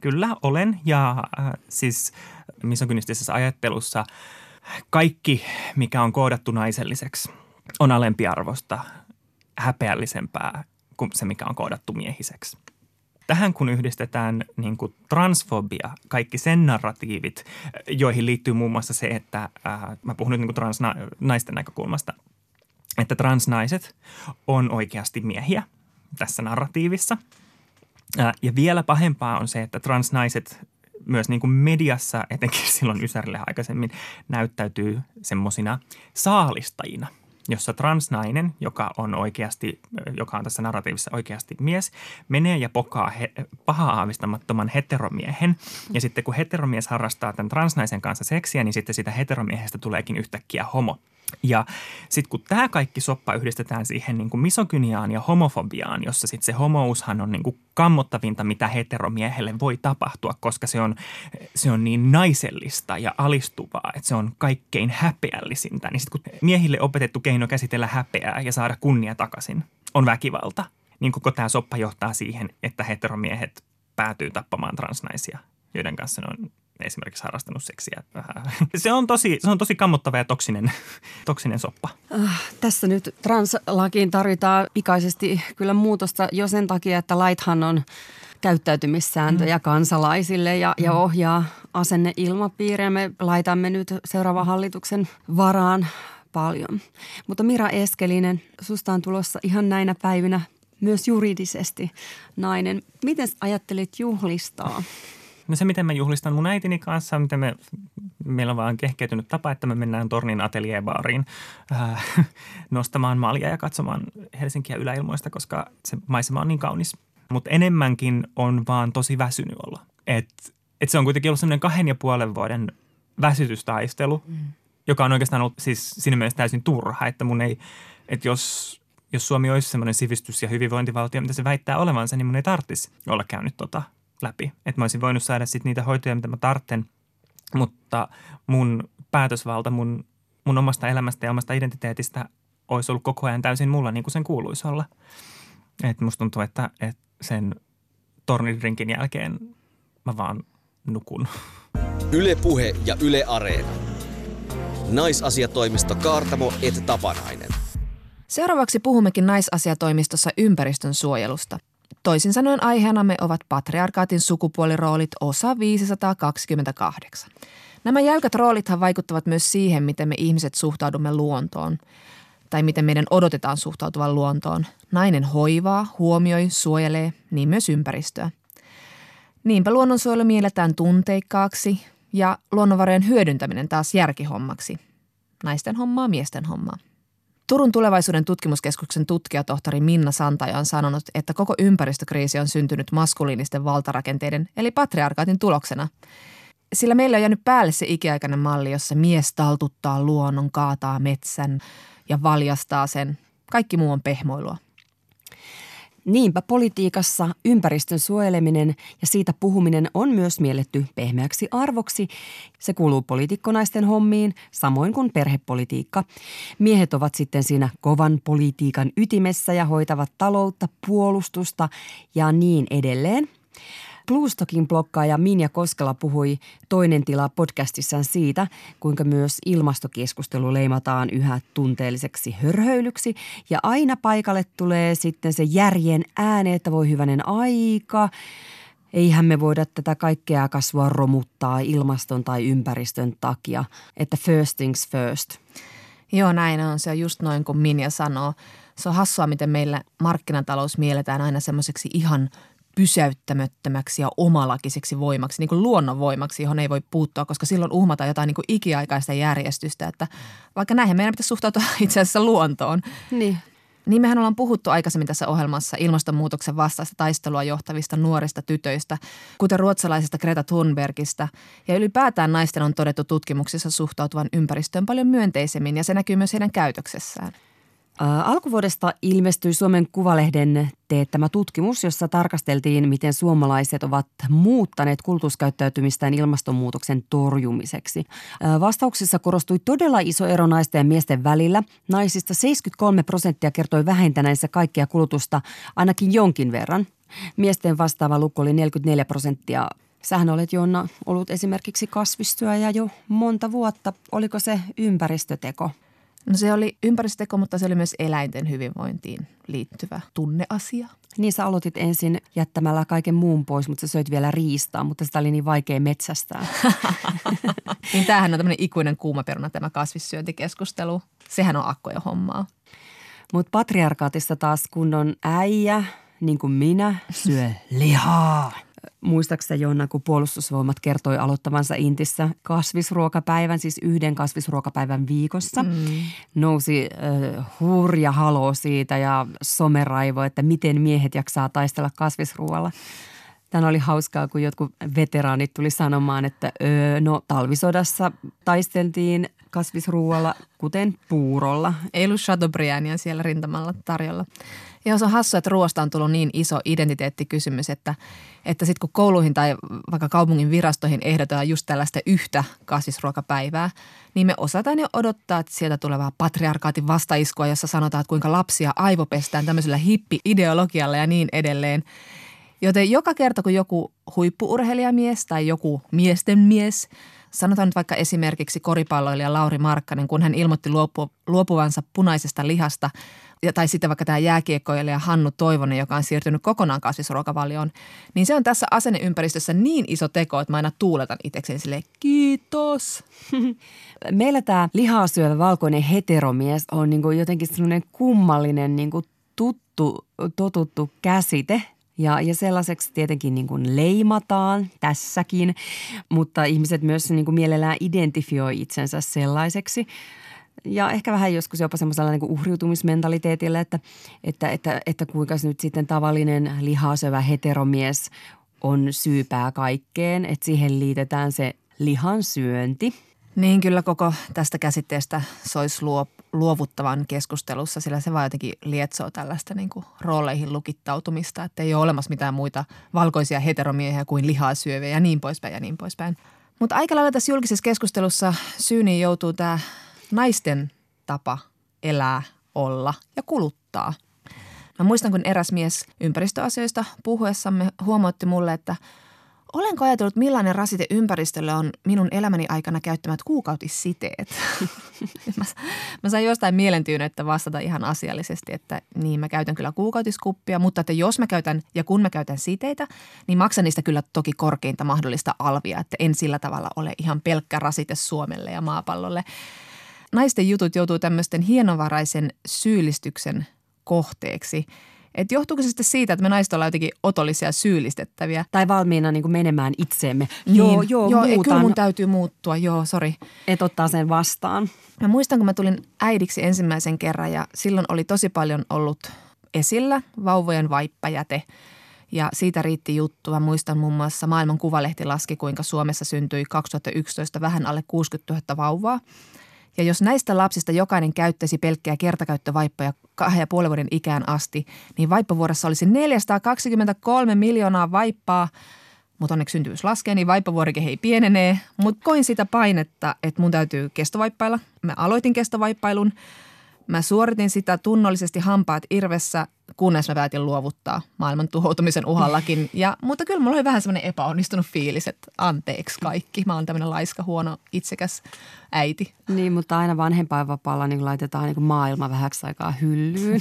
kyllä olen. Ja siis misogynistisessä ajattelussa kaikki, mikä on koodattu naiselliseksi, on alempiarvosta, häpeällisempää kuin se, mikä on koodattu miehiseksi. Tähän kun yhdistetään niin kuin transfobia, kaikki sen narratiivit, joihin liittyy muun muassa se, että mä puhun nyt niin kuin transnaisten näkökulmasta, että transnaiset on oikeasti miehiä tässä narratiivissa. Ja vielä pahempaa on se, että transnaiset myös niin kuin mediassa, etenkin silloin Ysärille aikaisemmin, näyttäytyy semmoisina saalistajina, jossa transnainen, joka on tässä narratiivissa oikeasti mies, menee ja pokaa pahaa aavistamattoman heteromiehen. Ja sitten kun heteromies harrastaa tämän transnaisen kanssa seksiä, niin sitten sitä heteromiehestä tuleekin yhtäkkiä homo. Ja sitten kun tämä kaikki soppa yhdistetään siihen niin kuin misogyniaan ja homofobiaan, jossa sitten se homoushan on niin kuin kammottavinta, mitä heteromiehelle voi tapahtua, koska se on niin naisellista ja alistuvaa, että se on kaikkein häpeällisintä. Niin sitten kun miehille opetettu keino käsitellä häpeää ja saada kunnia takaisin on väkivalta, niin koko tämä soppa johtaa siihen, että heteromiehet päätyy tappamaan transnaisia, joiden kanssa ne on esimerkiksi harrastanut seksiä. Se on tosi kammottava ja toksinen soppa. Tässä nyt translakiin tarvitaan pikaisesti kyllä muutosta jo sen takia, että laithan on käyttäytymissääntöjä kansalaisille ja ohjaa asenneilmapiiriä. Me laitamme nyt seuraavan hallituksen varaan paljon. Mutta Mira Eskelinen, susta on tulossa ihan näinä päivinä myös juridisesti nainen. Miten ajattelit juhlistaa? No se, miten mä juhlistan mun äitini kanssa, miten meillä on vaan kehkeytynyt tapa, että me mennään Tornin atelierbaariin nostamaan malja ja katsomaan Helsinkiä yläilmoista, koska se maisema on niin kaunis. Mutta enemmänkin on vaan tosi väsynyt olla. Et se on kuitenkin ollut semmoinen 2,5 vuoden väsytystaistelu, joka on oikeastaan ollut siis siinä mielessä täysin turha, että jos Suomi olisi semmoinen sivistys- ja hyvinvointivaltio, mitä se väittää olevansa, niin mun ei tarvitsisi olla käynyt läpi. Että mä olisin voinut saada sitten niitä hoitoja, mitä mä tarvitsen, mutta mun päätösvalta mun omasta elämästä ja omasta identiteetistä olisi ollut koko ajan täysin mulla, niin kuin sen kuuluisi olla. Että musta tuntuu, että sen tornidrinkin jälkeen mä vaan nukun. Yle Puhe ja Yle Areena. Naisasiatoimisto Kaartamo et Tapanainen. Seuraavaksi puhummekin naisasiatoimistossa ympäristön suojelusta. Toisin sanoen aiheenamme ovat patriarkaatin sukupuoliroolit osa 528. Nämä jäykät roolithan vaikuttavat myös siihen, miten me ihmiset suhtaudumme luontoon tai miten meidän odotetaan suhtautuvan luontoon. Nainen hoivaa, huomioi, suojelee, niin myös ympäristöä. Niinpä luonnonsuojelu mielletään tunteikkaaksi ja luonnonvarojen hyödyntäminen taas järkihommaksi. Naisten hommaa, miesten hommaa. Turun tulevaisuuden tutkimuskeskuksen tutkijatohtori Minna Santaja on sanonut, että koko ympäristökriisi on syntynyt maskuliinisten valtarakenteiden eli patriarkaatin tuloksena. Sillä meillä on jäänyt päälle se ikiaikainen malli, jossa mies taltuttaa luonnon, kaataa metsän ja valjastaa sen. Kaikki muu on pehmoilua. Niinpä politiikassa ympäristön suojeleminen ja siitä puhuminen on myös mielletty pehmeäksi arvoksi. Se kuuluu poliitikkonaisten hommiin, samoin kuin perhepolitiikka. Miehet ovat sitten siinä kovan politiikan ytimessä ja hoitavat taloutta, puolustusta ja niin edelleen. Bluestockin bloggaaja Minja Koskela puhui Toinen tila -podcastissaan siitä, kuinka myös ilmastokeskustelu leimataan yhä tunteelliseksi hörhöilyksi. Ja aina paikalle tulee sitten se järjen ääne, että voi hyvänen aika. Eihän me voida tätä kaikkea kasvua romuttaa ilmaston tai ympäristön takia, että first things first. Joo, näin on. Se on just noin kuin Minja sanoo. Se on hassua, miten meillä markkinatalous mielletään aina semmoiseksi ihan pysäyttämättömäksi ja omalakiseksi voimaksi, niin kuin luonnonvoimaksi, johon ei voi puuttua, koska silloin uhmataan jotain niin kuin ikiaikaista järjestystä, että vaikka näinhän meidän pitäisi suhtautua itse asiassa luontoon. Niin mehän ollaan puhuttu aikaisemmin tässä ohjelmassa ilmastonmuutoksen vastaista taistelua johtavista nuorista tytöistä, kuten ruotsalaisesta Greta Thunbergista. Ja ylipäätään naisten on todettu tutkimuksissa suhtautuvan ympäristöön paljon myönteisemmin ja se näkyy myös heidän käytöksessään. Alkuvuodesta ilmestyi Suomen Kuvalehden teettämä tutkimus, jossa tarkasteltiin, miten suomalaiset ovat muuttaneet kulutuskäyttäytymistään ilmastonmuutoksen torjumiseksi. Vastauksissa korostui todella iso ero naisten ja miesten välillä. Naisista 73% kertoi vähentäneensä kaikkea kulutusta ainakin jonkin verran. Miesten vastaava luku oli 44%. Sähän olet, Jonna, ollut esimerkiksi kasvistyöjä jo monta vuotta. Oliko se ympäristöteko? No se oli ympäristöteko, mutta se oli myös eläinten hyvinvointiin liittyvä tunneasia. Niin sä aloitit ensin jättämällä kaiken muun pois, mutta sä söit vielä riistaa, mutta sitä oli niin vaikea metsästää. Niin tämähän on tämmöinen ikuinen kuumaperuna tämä kasvissyöntikeskustelu. Sehän on akkoja hommaa. Mutta patriarkaatista taas kun on äijä, niin kuin minä, syö lihaa. Muistaakseni Jonna, kun puolustusvoimat kertoi aloittavansa Intissä kasvisruokapäivän, siis yhden kasvisruokapäivän viikossa, nousi hurja haloo siitä ja someraivo, että miten miehet jaksaa taistella kasvisruoalla. Tämä oli hauskaa, kun jotkut veteraanit tuli sanomaan, että talvisodassa taisteltiin kasvisruoalla, kuten puurolla. Ei ollut chateaubriandia siellä rintamalla tarjolla. Ja se on hassua, että ruoasta on tullut niin iso identiteettikysymys, että sitten kun kouluihin tai vaikka kaupungin virastoihin ehdotetaan just tällaista yhtä kasvisruokapäivää, niin me osataan jo odottaa, että sieltä tulevaa patriarkaatin vastaiskua, jossa sanotaan, että kuinka lapsia aivopestään tämmöisellä hippi-ideologialla ja niin edelleen. Joten joka kerta, kun joku huippu-urheilijamies tai joku miesten mies, sanotaan nyt vaikka esimerkiksi koripalloilija Lauri Markkanen, kun hän ilmoitti luopuvansa punaisesta lihasta, tai sitten vaikka tämä jääkiekkoilija Hannu Toivonen, joka on siirtynyt kokonaan kasvisruokavalioon, niin se on tässä asenneympäristössä niin iso teko, että mä aina tuuletan itsekseni silleen, kiitos. Meillä tämä lihaa syövä valkoinen heteromies on niin kuin jotenkin sellainen kummallinen niin kuin tuttu, totuttu käsite. Ja sellaiseksi tietenkin niin kuin leimataan tässäkin, mutta ihmiset myös niin kuin mielellään identifioi itsensä sellaiseksi. Ja ehkä vähän joskus jopa semmoisella niin kuin uhriutumismentaliteetillä, että kuinka nyt sitten tavallinen lihasyövä heteromies on syypää kaikkeen. Että siihen liitetään se lihan syönti. Niin kyllä koko tästä käsitteestä sois luovuttavan keskustelussa, sillä se vaan jotenkin lietsoo tällaista niin kuin rooleihin lukittautumista, että ei ole olemassa mitään muita valkoisia heteromiehiä kuin lihaa syöviä ja niin poispäin ja niin poispäin. Mutta aika lailla tässä julkisessa keskustelussa syyniin joutuu tämä naisten tapa elää, olla ja kuluttaa. Mä muistan, kun eräs mies ympäristöasioista puhuessamme huomautti mulle, että Olenko ajatellut, millainen rasite ympäristölle on minun elämäni aikana käyttämät kuukautissiteet? Mä sain jostain mielentyyneettä vastata ihan asiallisesti, että niin mä käytän kyllä kuukautiskuppia, mutta että jos mä käytän ja kun mä käytän siteitä, niin maksan niistä kyllä toki korkeinta mahdollista alvia, että en sillä tavalla ole ihan pelkkä rasite Suomelle ja maapallolle. Naisten jutut joutuu tämmöisten hienovaraisen syyllistyksen kohteeksi. Että johtuuko se sitten siitä, että me naiset ollaan jotenkin otollisia syyllistettäviä? Tai valmiina niin kuin menemään itseemme. Niin, joo, muutan. Kyllä mun täytyy muuttua, sori. Et ottaa sen vastaan. Mä muistan, kun mä tulin äidiksi ensimmäisen kerran ja silloin oli tosi paljon ollut esillä vauvojen vaippajäte. Ja siitä riitti juttua. Muistan muun muassa Maailman Kuvalehti laski, kuinka Suomessa syntyi 2011 vähän alle 60 000 vauvaa. Ja jos näistä lapsista jokainen käyttäisi pelkkää kertakäyttövaippoja 2,5 vuoden ikään asti, niin vaippavuodessa olisi 423 miljoonaa vaippaa. Mutta onneksi syntyvyys laskee, niin vaippavuorikin hei pienenee. Mutta koin sitä painetta, että mun täytyy kestovaippailla. Mä aloitin kestovaippailun. Mä suoritin sitä tunnollisesti hampaat irvessä, kunnes mä päätin luovuttaa maailman tuhoutumisen uhallakin. Mutta kyllä mulla oli vähän semmoinen epäonnistunut fiilis, että anteeksi kaikki. Mä oon tämmöinen laiska, huono, itsekäs äiti. Niin, mutta aina vanhempainvapaalla niin laitetaan niin maailma vähäksi aikaa hyllyyn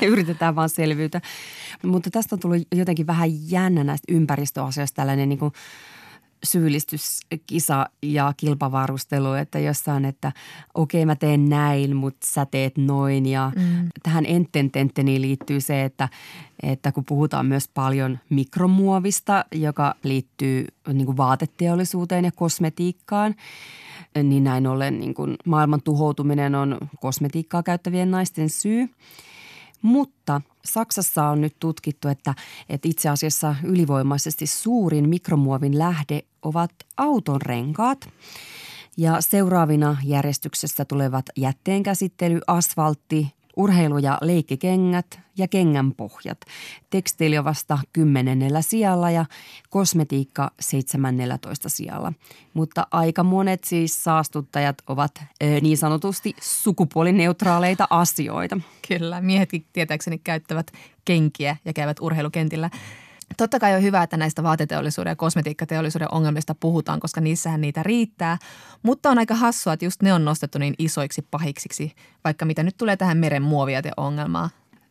ja yritetään vaan selviytyä. Mutta tästä on tullut jotenkin vähän jännä näistä ympäristöasioista tällainen niin syyllistyskisa ja kilpavarustelu, että jossain, että okei mä teen näin, mutta sä teet noin. Ja tähän entententteniin liittyy se, että kun puhutaan myös paljon mikromuovista, joka liittyy niin kuin vaateteollisuuteen ja kosmetiikkaan, niin näin ollen niin kuin maailman tuhoutuminen on kosmetiikkaa käyttävien naisten syy. Mutta Saksassa on nyt tutkittu, että itse asiassa ylivoimaisesti suurin mikromuovin lähde ovat auton renkaat. Ja seuraavina järjestyksessä tulevat jätteenkäsittely, asfaltti, urheilu- ja leikkikengät ja kengänpohjat. Tekstiili on vasta 10. sijalla ja kosmetiikka 17. sijalla. Mutta aika monet siis saastuttajat ovat niin sanotusti sukupuolineutraaleita asioita. Kyllä, miehetkin tietääkseni käyttävät kenkiä ja käyvät urheilukentillä. Totta kai on hyvä, että näistä vaateteollisuuden ja kosmetiikkateollisuuden ongelmista puhutaan, koska niissähän niitä riittää. Mutta on aika hassua, että just ne on nostettu niin isoiksi pahiksiksi, vaikka mitä nyt tulee tähän meren muovijäteongelmaan.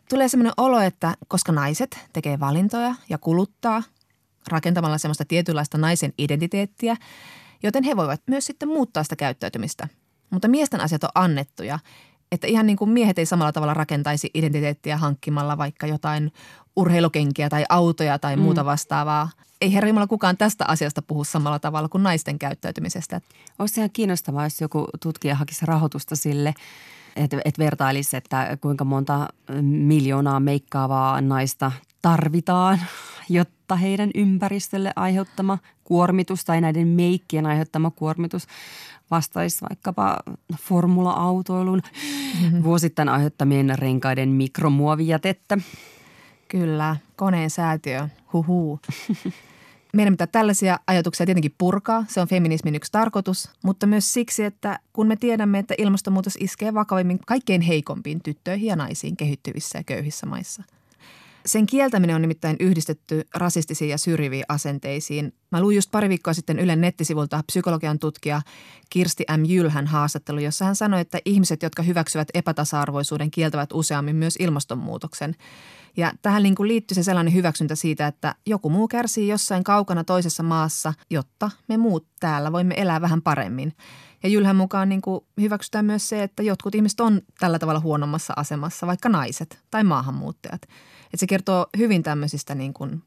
Tulee sellainen olo, että koska naiset tekee valintoja ja kuluttaa rakentamalla semmoista tietynlaista naisen identiteettiä, joten he voivat myös sitten muuttaa sitä käyttäytymistä. Mutta miesten asiat on annettuja. Että ihan niin kuin miehet ei samalla tavalla rakentaisi identiteettiä hankkimalla vaikka jotain urheilukenkiä tai autoja tai muuta vastaavaa. Ei herra jumala kukaan tästä asiasta puhu samalla tavalla kuin naisten käyttäytymisestä. Olisi ihan kiinnostavaa, jos joku tutkija hakisi rahoitusta sille, että vertailisi, että kuinka monta miljoonaa meikkaavaa naista tarvitaan, jotta heidän ympäristölle aiheuttama kuormitus tai näiden meikkien aiheuttama kuormitus vastaisi vaikkapa formula-autoilun vuosittain aiheuttamien renkaiden mikromuovijätettä. Kyllä, koneen säätiö, huhuu. Meidän pitää tällaisia ajatuksia tietenkin purkaa, se on feminismin yksi tarkoitus, mutta myös siksi, että kun me tiedämme, että ilmastonmuutos iskee vakavimmin kaikkein heikompiin tyttöihin ja naisiin kehittyvissä ja köyhissä maissa. Sen kieltäminen on nimittäin yhdistetty rasistisiin ja syrjiviin asenteisiin. Mä luin just pari viikkoa sitten Ylen nettisivulta psykologian tutkija Kirsti M. Jylhän haastattelu, jossa hän sanoi, että ihmiset, jotka hyväksyvät epätasa-arvoisuuden, kieltävät useammin myös ilmastonmuutoksen. Ja tähän liittyy se sellainen hyväksyntä siitä, että joku muu kärsii jossain kaukana toisessa maassa, jotta me muut täällä voimme elää vähän paremmin. Ja Jylhän mukaan hyväksytään myös se, että jotkut ihmiset on tällä tavalla huonommassa asemassa, vaikka naiset tai maahanmuuttajat. Että se kertoo hyvin tämmöisistä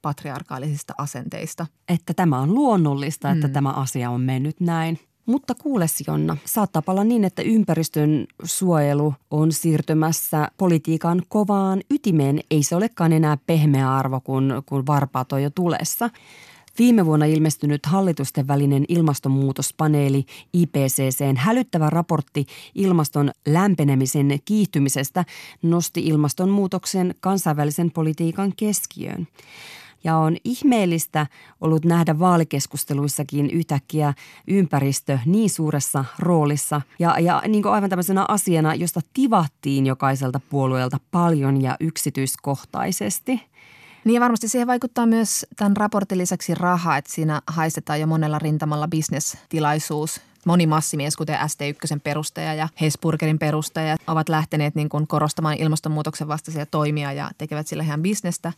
patriarkaalisista asenteista. Että tämä on luonnollista, että tämä asia on mennyt näin. Mutta kuule Jonna, saattaa olla niin, että ympäristön suojelu on siirtymässä politiikan kovaan ytimeen. Ei se olekaan enää pehmeä arvo, kun varpaat on jo tulessa. Viime vuonna ilmestynyt hallitusten välinen ilmastonmuutospaneeli IPCC:n hälyttävä raportti ilmaston lämpenemisen kiihtymisestä nosti ilmastonmuutoksen kansainvälisen politiikan keskiöön. Ja on ihmeellistä ollut nähdä vaalikeskusteluissakin yhtäkkiä ympäristö niin suuressa roolissa ja niin kuin aivan tämmöisenä asiana, josta tivattiin jokaiselta puolueelta paljon ja yksityiskohtaisesti. Niin varmasti siihen vaikuttaa myös tämän raportin lisäksi raha, että siinä haistetaan jo monella rintamalla bisnestilaisuus. Moni massimies, kuten ST1 perustaja ja Hesburgerin perustaja, ovat lähteneet niin kuin korostamaan ilmastonmuutoksen vastaisia toimia ja tekevät sillä ihan bisnestä.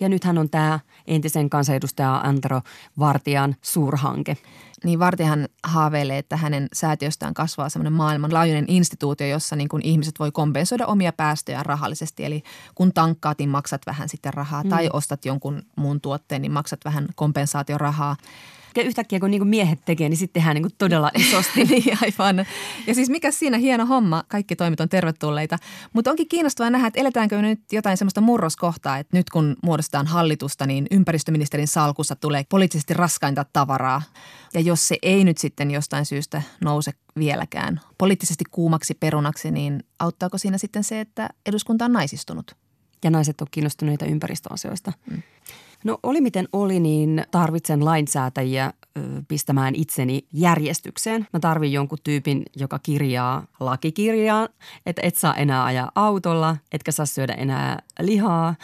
Ja nythän on tämä entisen kansanedustaja Antero Vartian suurhanke. Niin Vartiahan haaveilee, että hänen säätiöstään kasvaa semmoinen maailmanlaajuinen instituutio, jossa niin kuin ihmiset voi kompensoida omia päästöjään rahallisesti. Eli kun tankkaat, niin maksat vähän sitten rahaa tai ostat jonkun muun tuotteen, niin maksat vähän kompensaatiorahaa. Ja yhtäkkiä kun niinku miehet tekee, niin sitten tehdään niinku todella isosti. Niin aivan. Ja siis mikä siinä hieno homma, kaikki toimet on tervetulleita. Mutta onkin kiinnostavaa nähdä, että eletäänkö nyt jotain semmoista murroskohtaa, että nyt kun muodostetaan hallitusta, niin ympäristöministerin salkussa tulee poliittisesti raskainta tavaraa. Ja jos se ei nyt sitten jostain syystä nouse vieläkään poliittisesti kuumaksi perunaksi, niin auttaako siinä sitten se, että eduskunta on naisistunut? Ja naiset on kiinnostuneita ympäristöasioista. Mm. No oli miten oli, niin tarvitsen lainsäätäjiä pistämään itseni järjestykseen. Mä tarvin jonkun tyypin, joka kirjaa lakikirjaa, että et saa enää ajaa autolla, etkä saa syödä enää lihaa,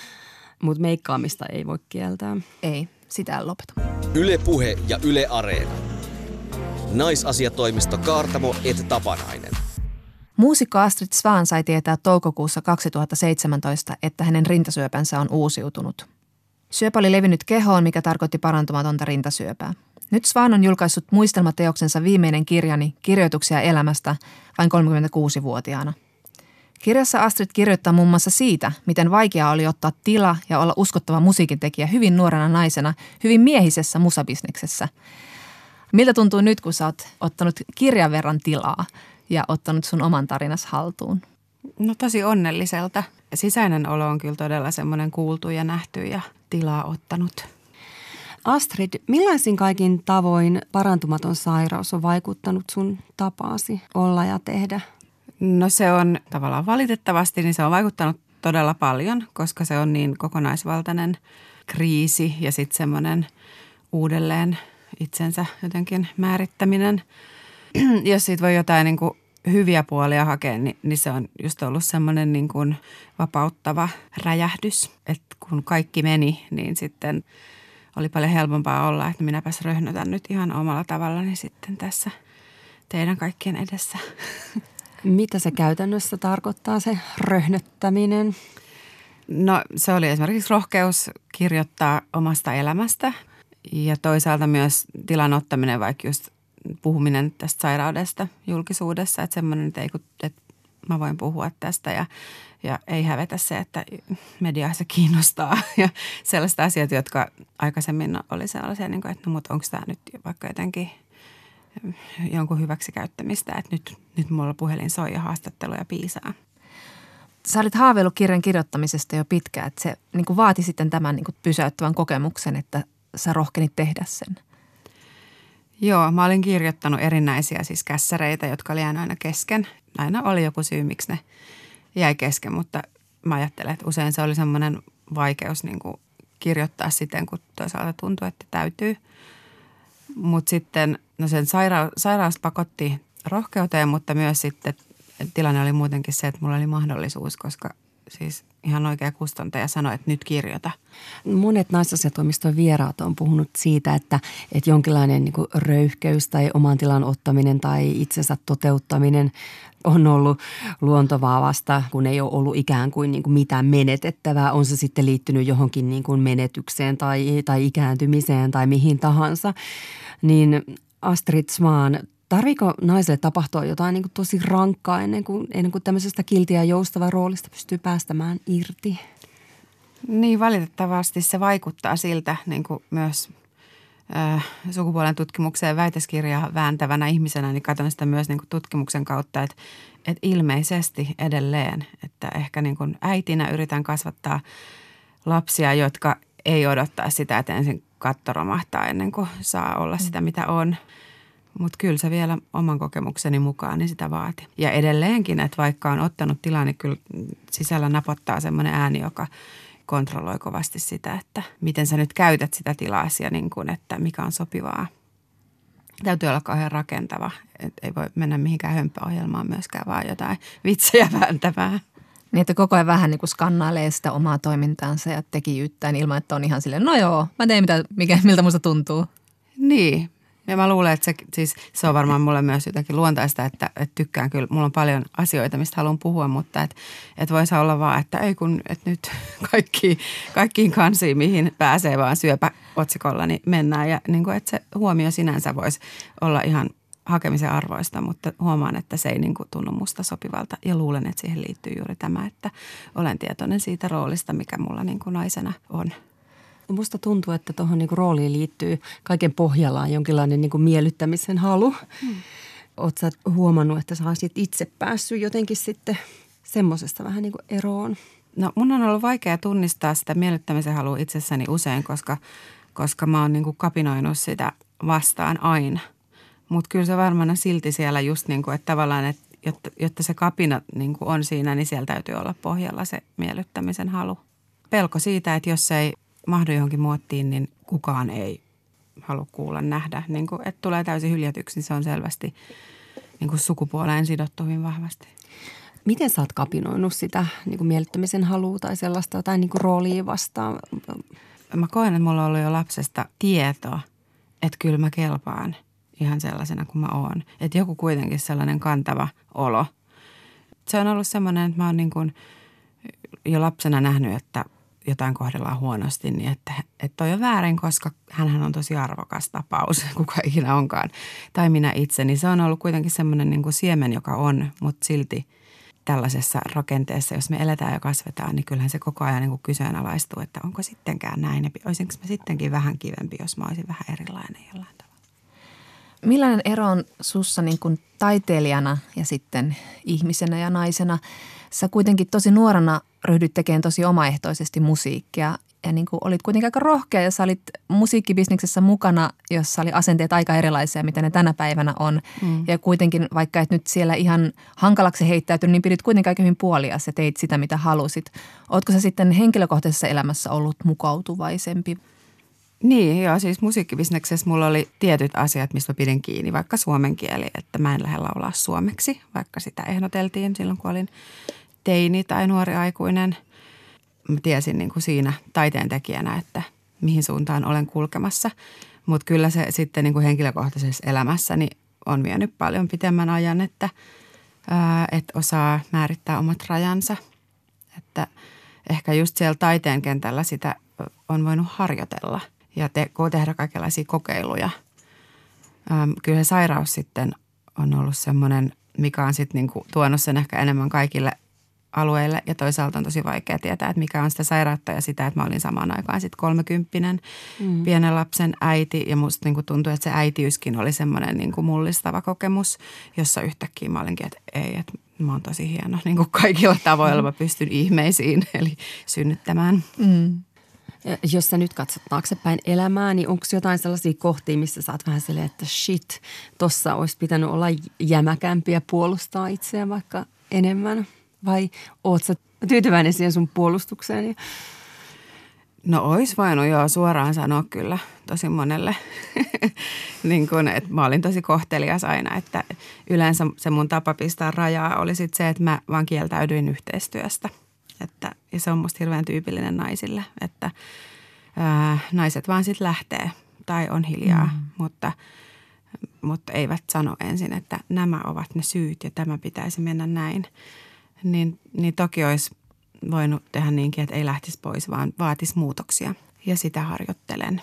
mutta meikkaamista ei voi kieltää. Ei, sitä en lopeta. Yle Puhe ja Yle Areena. Naisasiatoimisto Kaartamo et Tapanainen. Muusikko Astrid Swan sai tietää toukokuussa 2017, että hänen rintasyöpänsä on uusiutunut. Syöpä oli levinnyt kehoon, mikä tarkoitti parantumatonta rintasyöpää. Nyt Swan on julkaissut muistelmateoksensa viimeinen kirjani Kirjoituksia elämästä vain 36-vuotiaana. Kirjassa Astrid kirjoittaa muun muassa siitä, miten vaikeaa oli ottaa tila ja olla uskottava musiikintekijä hyvin nuorena naisena, hyvin miehisessä musabisneksessä. Miltä tuntuu nyt, kun sä oot ottanut kirjan verran tilaa ja ottanut sun oman tarinas haltuun? No tosi onnelliselta. Sisäinen olo on kyllä todella semmoinen kuultu ja nähty ja tilaa ottanut. Astrid, millaisin kaikin tavoin parantumaton sairaus on vaikuttanut sun tapaasi olla ja tehdä? No se on tavallaan valitettavasti, niin se on vaikuttanut todella paljon, koska se on niin kokonaisvaltainen kriisi ja sitten semmoinen uudelleen itsensä jotenkin määrittäminen. Jos siitä voi jotain niin kuin hyviä puolia hakea, niin se on just ollut semmoinen niin kuin vapauttava räjähdys, että kun kaikki meni, niin sitten oli paljon helpompaa olla, että minäpäs röhnötän nyt ihan omalla tavallani sitten tässä teidän kaikkien edessä. Mitä se käytännössä tarkoittaa se röhnöttäminen? No se oli esimerkiksi rohkeus kirjoittaa omasta elämästä ja toisaalta myös tilan ottaminen vaikka just puhuminen tästä sairaudesta julkisuudessa, että semmoinen, että mä voin puhua tästä ja ei hävetä se, että mediaa se kiinnostaa ja sellaiset asiat, jotka aikaisemmin oli sellaisia, niin kuin, että no mutta onko tämä nyt vaikka jotenkin jonkun hyväksi käyttämistä, että nyt mulla puhelin soi ja haastatteluja piisaa. Sä olit haaveillut kirjan kirjoittamisesta jo pitkään, että se niin kuin vaati sitten tämän niin kuin pysäyttävän kokemuksen, että sä rohkenit tehdä sen. Joo, mä olin kirjoittanut erinäisiä siis kässäreitä, jotka oli aina kesken. Aina oli joku syy, miksi ne jäi kesken, mutta mä ajattelen, että usein se oli semmoinen vaikeus niin kuin kirjoittaa siten, kun toisaalta tuntuu, että täytyy. Mutta sitten no sen sairaus pakotti rohkeuteen, mutta myös sitten tilanne oli muutenkin se, että mulla oli mahdollisuus, koska siis ihan oikea kustantaja sanoi, että nyt kirjoita. Monet naisasiatoimiston vieraat on puhunut siitä, että jonkinlainen niin kuin röyhkeys tai oman tilan ottaminen tai itsensä toteuttaminen on ollut luontevaa vasta, kun ei ole ollut ikään kuin, mitään menetettävää. On se sitten liittynyt johonkin niin kuin menetykseen tai ikääntymiseen tai mihin tahansa. Niin Astrid Swan, tarviiko naiselle tapahtua jotain niin kuin tosi rankkaa ennen kuin tämmöisestä kiltiä joustavaa roolista pystyy päästämään irti? Niin valitettavasti se vaikuttaa siltä niin kuin myös sukupuolen tutkimukseen väitöskirjaa vääntävänä ihmisenä, niin katson sitä myös niin kuin tutkimuksen kautta, että ilmeisesti edelleen, että ehkä niin kuin äitinä yritän kasvattaa lapsia, jotka ei odottaa sitä, että ensin katto romahtaa ennen kuin saa olla sitä mitä on. Mutta kyllä se vielä oman kokemukseni mukaan niin sitä vaati. Ja edelleenkin, että vaikka on ottanut tilanne, niin kyllä sisällä napottaa semmoinen ääni, joka kontrolloi kovasti sitä, että miten sä nyt käytät sitä tilaasi ja niin kuin, että mikä on sopivaa. Täytyy olla kauhean rakentava, et ei voi mennä mihinkään hömppäohjelmaan myöskään, vaan jotain vitsejä vääntämään. Niin, että koko ajan vähän niin kuin skannailee sitä omaa toimintaansa ja tekijyyttään ilman, että on ihan silleen, no joo, mä teen miltä musta tuntuu. Niin. Ja mä luulen, että se on varmaan mulle myös jotakin luontaista, että tykkään kyllä. Mulla on paljon asioita, mistä haluan puhua, mutta että voisi olla vaan, että ei kun, että nyt kaikkiin kansiin, mihin pääsee vaan syöpäotsikolla, niin mennään. Ja niin kuin, että se huomio sinänsä voisi olla ihan hakemisen arvoista, mutta huomaan, että se ei niin kuin tunnu musta sopivalta. Ja luulen, että siihen liittyy juuri tämä, että olen tietoinen siitä roolista, mikä mulla niin kuin naisena on. Musta tuntuu, että tuohon niinku rooliin liittyy kaiken pohjallaan jonkinlainen niinku miellyttämisen halu. Mm. Oletko sä huomannut, että sä olisit itse päässyt jotenkin sitten semmoisesta vähän niinku eroon? No mun on ollut vaikea tunnistaa sitä miellyttämisen halua itsessäni usein, koska mä oon niinku kapinoinut sitä vastaan aina. Mutta kyllä se varmaan silti siellä just niinku, että tavallaan, että jotta se kapina niinku on siinä, niin siellä täytyy olla pohjalla se miellyttämisen halu. Pelko siitä, että jos ei mahdu johonkin muottiin, niin kukaan ei halua kuulla, nähdä. Niin kuin, että tulee täysin hyljätyksi, niin se on selvästi niin kuin sukupuoleen sidottu hyvin vahvasti. Miten sä oot kapinoinut sitä niin kuin miellyttämisen halua tai sellaista jotain niin kuin roolia vastaan? Mä koen, että mulla on ollut jo lapsesta tietoa, että kyllä mä kelpaan ihan sellaisena kuin mä oon. Että joku kuitenkin sellainen kantava olo. Se on ollut sellainen, että mä oon niin kuin jo lapsena nähnyt, että jotain kohdellaan huonosti, niin että toi on väärin, koska hänhän on tosi arvokas tapaus, kuka ikinä onkaan, tai minä itse. Niin se on ollut kuitenkin semmoinen niin kuin siemen, joka on, mutta silti tällaisessa rakenteessa, jos me eletään ja kasvetaan, niin kyllähän se koko ajan niin kuin kyseenalaistuu, että onko sittenkään näin, ja olisinko mä sittenkin vähän kivempi, jos mä olisin vähän erilainen jollain tavalla. Millainen ero on sussa niin kuin taiteilijana ja sitten ihmisenä ja naisena? Sä kuitenkin tosi nuorena ryhdyt tekemään tosi omaehtoisesti musiikkia ja niin kuin olit kuitenkin aika rohkea ja sä olit musiikkibisneksessä mukana, jossa oli asenteet aika erilaisia, mitä ne tänä päivänä on. Mm. Ja kuitenkin, vaikka et nyt siellä ihan hankalaksi heittäytynyt, niin pidit kuitenkin aika hyvin puolias ja teit sitä, mitä halusit. Ootko sä sitten henkilökohtaisessa elämässä ollut mukautuvaisempi? Niin, joo. Siis musiikkibisneksessä mulla oli tietyt asiat, mistä pidin kiinni, vaikka suomen kieli, että mä en lähde laulaa suomeksi, vaikka sitä ehdoteltiin silloin, kun olin teini tai nuori aikuinen. Mä tiesin niin kuin siinä taiteentekijänä, että mihin suuntaan olen kulkemassa, mutta kyllä se sitten niin kuin henkilökohtaisessa elämässäni on vienyt paljon pitemmän ajan, että osaa määrittää omat rajansa, että ehkä just siellä taiteen kentällä sitä on voinut harjoitella ja tehdä kaikenlaisia kokeiluja. Kyllä se sairaus sitten on ollut semmoinen, mikä on sitten niin kuin tuonut sen ehkä enemmän kaikille alueille ja toisaalta on tosi vaikea tietää, että mikä on sitä sairautta ja sitä, että mä olin samaan aikaan sitten 30 pienen lapsen äiti ja musta niin kuin tuntui, että se äitiyskin oli semmoinen niin kuin mullistava kokemus, jossa yhtäkkiä mä olinkin, että ei, että mä oon tosi hieno niin kuin kaikilla tavoilla, mä pystyn ihmeisiin eli synnyttämään. Mm. Jos sä nyt katsot taaksepäin elämää, niin onko jotain sellaisia kohtia, missä sä oot vähän silleen, että shit, tossa olisi pitänyt olla jämäkämpi ja puolustaa itseä vaikka enemmän? Vai oot sä tyytyväinen siihen sun puolustukseen? No ois voinut joo suoraan sanoa kyllä tosi monelle. Niin kun, et mä olin tosi kohtelias aina, että yleensä se mun tapa pistää rajaa oli sit se, että mä vaan kieltäydyin yhteistyöstä. Että, ja se on musta hirveän tyypillinen naisille, että naiset vaan sit lähtee tai on hiljaa, mutta eivät sano ensin, että nämä ovat ne syyt ja tämä pitäisi mennä näin. Niin toki olisi voinut tehdä niinkin, että ei lähtisi pois, vaan vaatisi muutoksia ja sitä harjoittelen.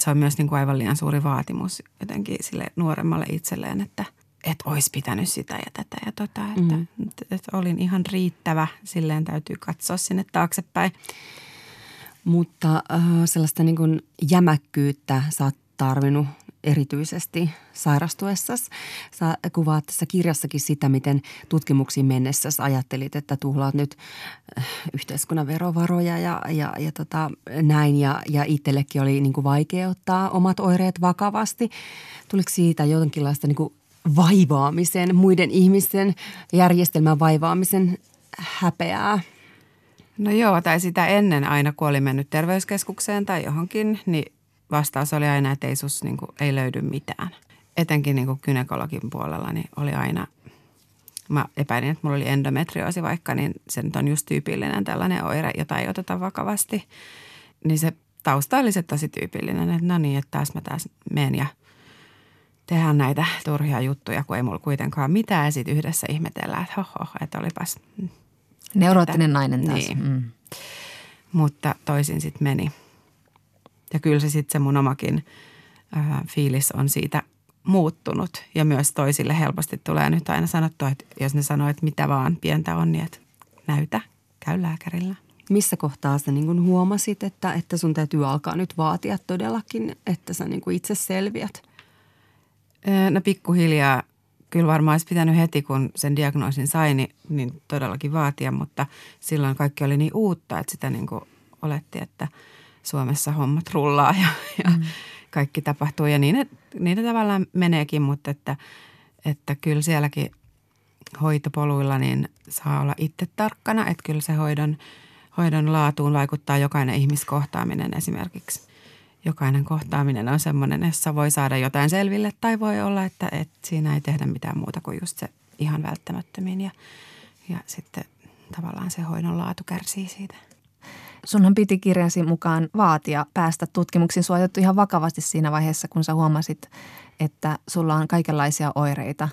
Se on myös niin kuin aivan liian suuri vaatimus jotenkin sille nuoremmalle itselleen, että et olisi pitänyt sitä ja tätä ja tota, että olin ihan riittävä. Silleen täytyy katsoa sinne taaksepäin. Mutta sellaista niin kuin jämäkkyyttä sä oot tarvinnut erityisesti sairastuessasi. Sä kuvaat tässä kirjassakin sitä, miten tutkimuksiin mennessä ajattelit, että tuhlaat nyt yhteiskunnan verovaroja ja näin. Ja itsellekin oli niin kuin vaikea ottaa omat oireet vakavasti. Tuliko siitä jonkinlaista niin kuin vaivaamisen, muiden ihmisten järjestelmän vaivaamisen häpeää? No joo, tai sitä ennen aina, kun oli mennyt terveyskeskukseen tai johonkin, niin vastaus oli aina, että ei sus niin kuin, ei löydy mitään. Etenkin niin kuin gynekologin puolella niin oli aina Mä epäilin, että mulla oli endometrioosi vaikka, niin se nyt on just tyypillinen tällainen oire, jota ei oteta vakavasti. Niin se tausta oli se tosi tyypillinen, että no niin, että taas menen ja tehdään näitä turhia juttuja, kun ei mulla kuitenkaan mitään. Ja sitten yhdessä ihmetellään, että että olipas. Neuroottinen nainen taas. Niin. Mm. Mutta toisin sitten meni. Ja kyllä se sitten se mun omakin fiilis on siitä muuttunut. Ja myös toisille helposti tulee nyt aina sanottua, että jos ne sanoo, että mitä vaan pientä on, niin että näytä, käy lääkärillä. Missä kohtaa sä niin kun huomasit, että sun täytyy alkaa nyt vaatia todellakin, että sä niin kun itse selviät? No pikkuhiljaa. Kyllä varmaan olisi pitänyt heti, kun sen diagnoosin sai, niin todellakin vaatia, mutta silloin kaikki oli niin uutta, että sitä niin kuin oletti, että Suomessa hommat rullaa ja kaikki tapahtuu. Ja niitä tavallaan meneekin, mutta että kyllä sielläkin hoitopoluilla niin saa olla itse tarkkana, että kyllä se hoidon laatuun vaikuttaa jokainen ihmiskohtaaminen esimerkiksi. Jokainen kohtaaminen on semmoinen, jossa voi saada jotain selville tai voi olla, että siinä ei tehdä mitään muuta kuin just se ihan välttämättömin ja sitten tavallaan se hoidon laatu kärsii siitä. Sunhan piti kirjasi mukaan vaatia päästä tutkimuksiin. Sua otettu ihan vakavasti siinä vaiheessa, kun sä huomasit, että sulla on kaikenlaisia oireita.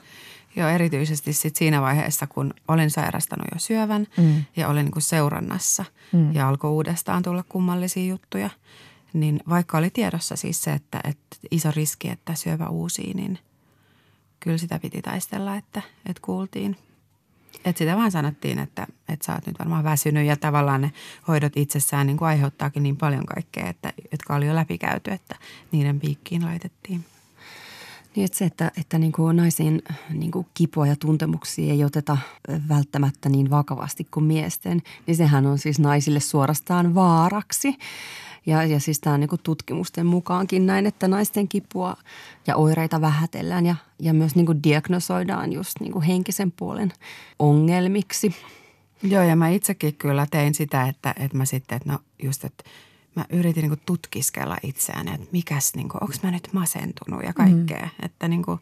Joo, erityisesti sit siinä vaiheessa, kun olin sairastanut jo syövän ja olin niin kuin seurannassa ja alkoi uudestaan tulla kummallisia juttuja. Niin vaikka oli tiedossa siis se, että iso riski, että syövä uusii, niin kyllä sitä piti taistella, että kuultiin. Että sitä vaan sanottiin, että sä oot nyt varmaan väsynyt ja tavallaan ne hoidot itsessään niin kuin aiheuttaakin niin paljon kaikkea, että, jotka oli jo läpikäyty, että niiden piikkiin laitettiin. Niin, että se, että niin kuin naisiin niin kuin kipua ja tuntemuksia ei oteta välttämättä niin vakavasti kuin miesten, niin sehän on siis naisille suorastaan vaaraksi. Ja siis tämä on niin kuin tutkimusten mukaankin näin, että naisten kipua ja oireita vähätellään ja myös niin kuin diagnosoidaan just niin kuin henkisen puolen ongelmiksi. Joo, ja mä itsekin kyllä tein sitä, että mä sitten, että no just, että mä yritin niin kuin tutkiskella itseään, että mikäs, niin kuin, onks mä nyt masentunut ja kaikkea. Että niin kuin,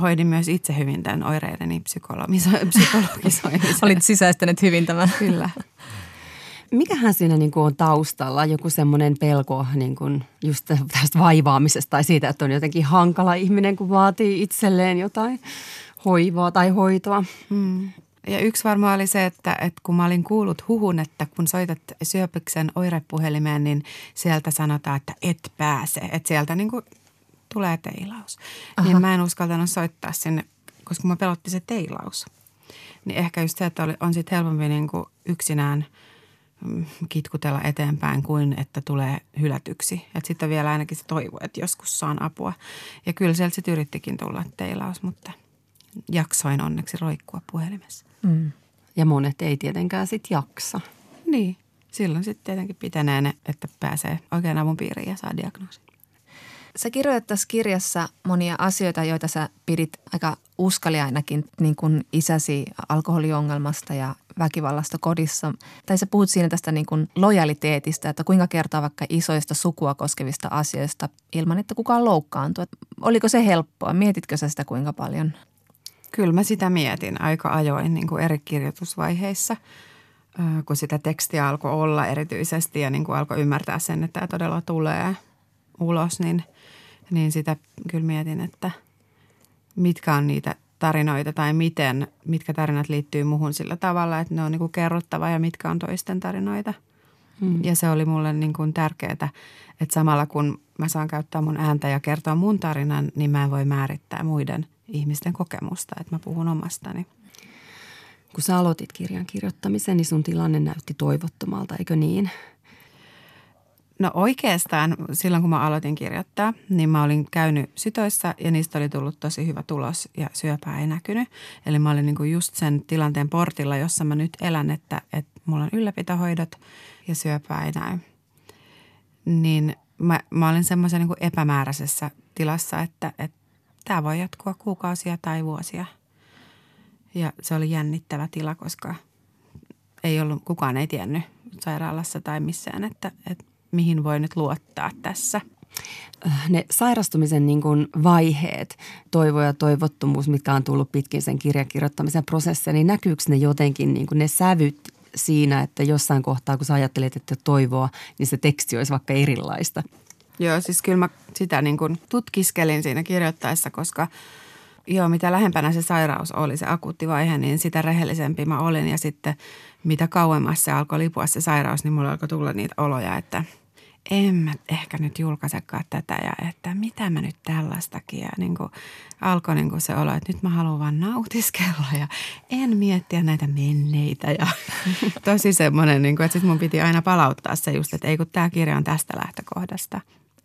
hoidin myös itse hyvin tämän oireideni psykologisoimisen. Olit sisäistänyt hyvin tämän. Kyllä. Mikähän siinä niin kuin on taustalla? Joku semmoinen pelko niin kuin just tästä vaivaamisesta tai siitä, että on jotenkin hankala ihminen, kun vaatii itselleen jotain hoivaa tai hoitoa. Mm. Ja yksi varmaan oli se, että kun mä olin kuullut huhun, että kun soitat syöpyksen oirepuhelimeen, niin sieltä sanotaan, että et pääse. Että sieltä niin kuin tulee teilaus. Aha. Niin mä en uskaltanut soittaa sinne, koska mä pelotti se teilaus. Niin ehkä just se, että on sitten helpompi niin kuin yksinään kitkutella eteenpäin kuin, että tulee hylätyksi. Sitten on vielä ainakin se toivo, että joskus saan apua. Ja kyllä sieltä sitten yrittikin tulla teilaus, mutta jaksoin onneksi roikkua puhelimessa. Mm. Ja monet ei tietenkään sitten jaksa. Niin. Silloin sitten tietenkin pitänee ne, että pääsee oikean avun piiriin ja saa diagnoosin. Sä kirjoitat tässä kirjassa monia asioita, joita sä pidit aika uskaliainakin, niin kuin isäsi alkoholiongelmasta ja väkivallasta kodissa. Tai sä puhut siinä tästä niin kuin lojaliteetista, että kuinka kertoa vaikka isoista sukua koskevista asioista ilman, että kukaan loukkaantuu. Oliko se helppoa? Mietitkö sä sitä kuinka paljon? Kyllä mä sitä mietin aika ajoin niin kuin eri kirjoitusvaiheissa, kun sitä tekstiä alkoi olla erityisesti ja niin kuin alkoi ymmärtää sen, että tämä todella tulee ulos, niin sitä kyllä mietin, että mitkä on niitä tarinoita tai mitkä tarinat liittyy muhun sillä tavalla, että ne on niin kuin kerrottava ja mitkä on toisten tarinoita. Hmm. Ja se oli mulle niin kuin tärkeää, että samalla kun mä saan käyttää mun ääntä ja kertoa mun tarinan, niin mä en voi määrittää muiden ihmisten kokemusta, että mä puhun omastani. Kun sä aloitit kirjan kirjoittamisen, niin sun tilanne näytti toivottomalta, eikö niin? No oikeastaan silloin, kun mä aloitin kirjoittaa, niin mä olin käynyt sytoissa ja niistä oli tullut tosi hyvä tulos ja syöpää ei näkynyt. Eli mä olin niin kuin just sen tilanteen portilla, jossa mä nyt elän, että mulla on ylläpitohoidot ja syöpää ei näy. Niin mä olin semmoisen niin kuin epämääräisessä tilassa, että tämä voi jatkua kuukausia tai vuosia. Ja se oli jännittävä tila, koska kukaan ei tiennyt sairaalassa tai missään, että mihin voi nyt luottaa tässä. ne sairastumisen niin kuin vaiheet, toivo ja toivottomuus, mitkä on tullut pitkin sen kirjan kirjoittamisen prosessia, niin näkyykö ne jotenkin niin kuin ne sävyt siinä, että jossain kohtaa, kun sä ajattelet, että toivoa, niin se teksti olisi vaikka erilaista? Joo, siis kyllä mä sitä niin kuin tutkiskelin siinä kirjoittaessa, koska joo, mitä lähempänä se sairaus oli, se akuutti vaihe, niin sitä rehellisempi mä olin. Ja sitten mitä kauemmas se alkoi lipua se sairaus, niin mulla alkoi tulla niitä oloja, että en mä ehkä nyt julkaisekaan tätä ja että mitä mä nyt tällaistakin. Ja niin kuin alkoi niin kuin se olo, että nyt mä haluan vaan nautiskella ja en miettiä näitä menneitä. Ja tosi semmoinen, niin kuin, että sit mun piti aina palauttaa se just, että ei kun tää kirja on tästä lähtökohdasta,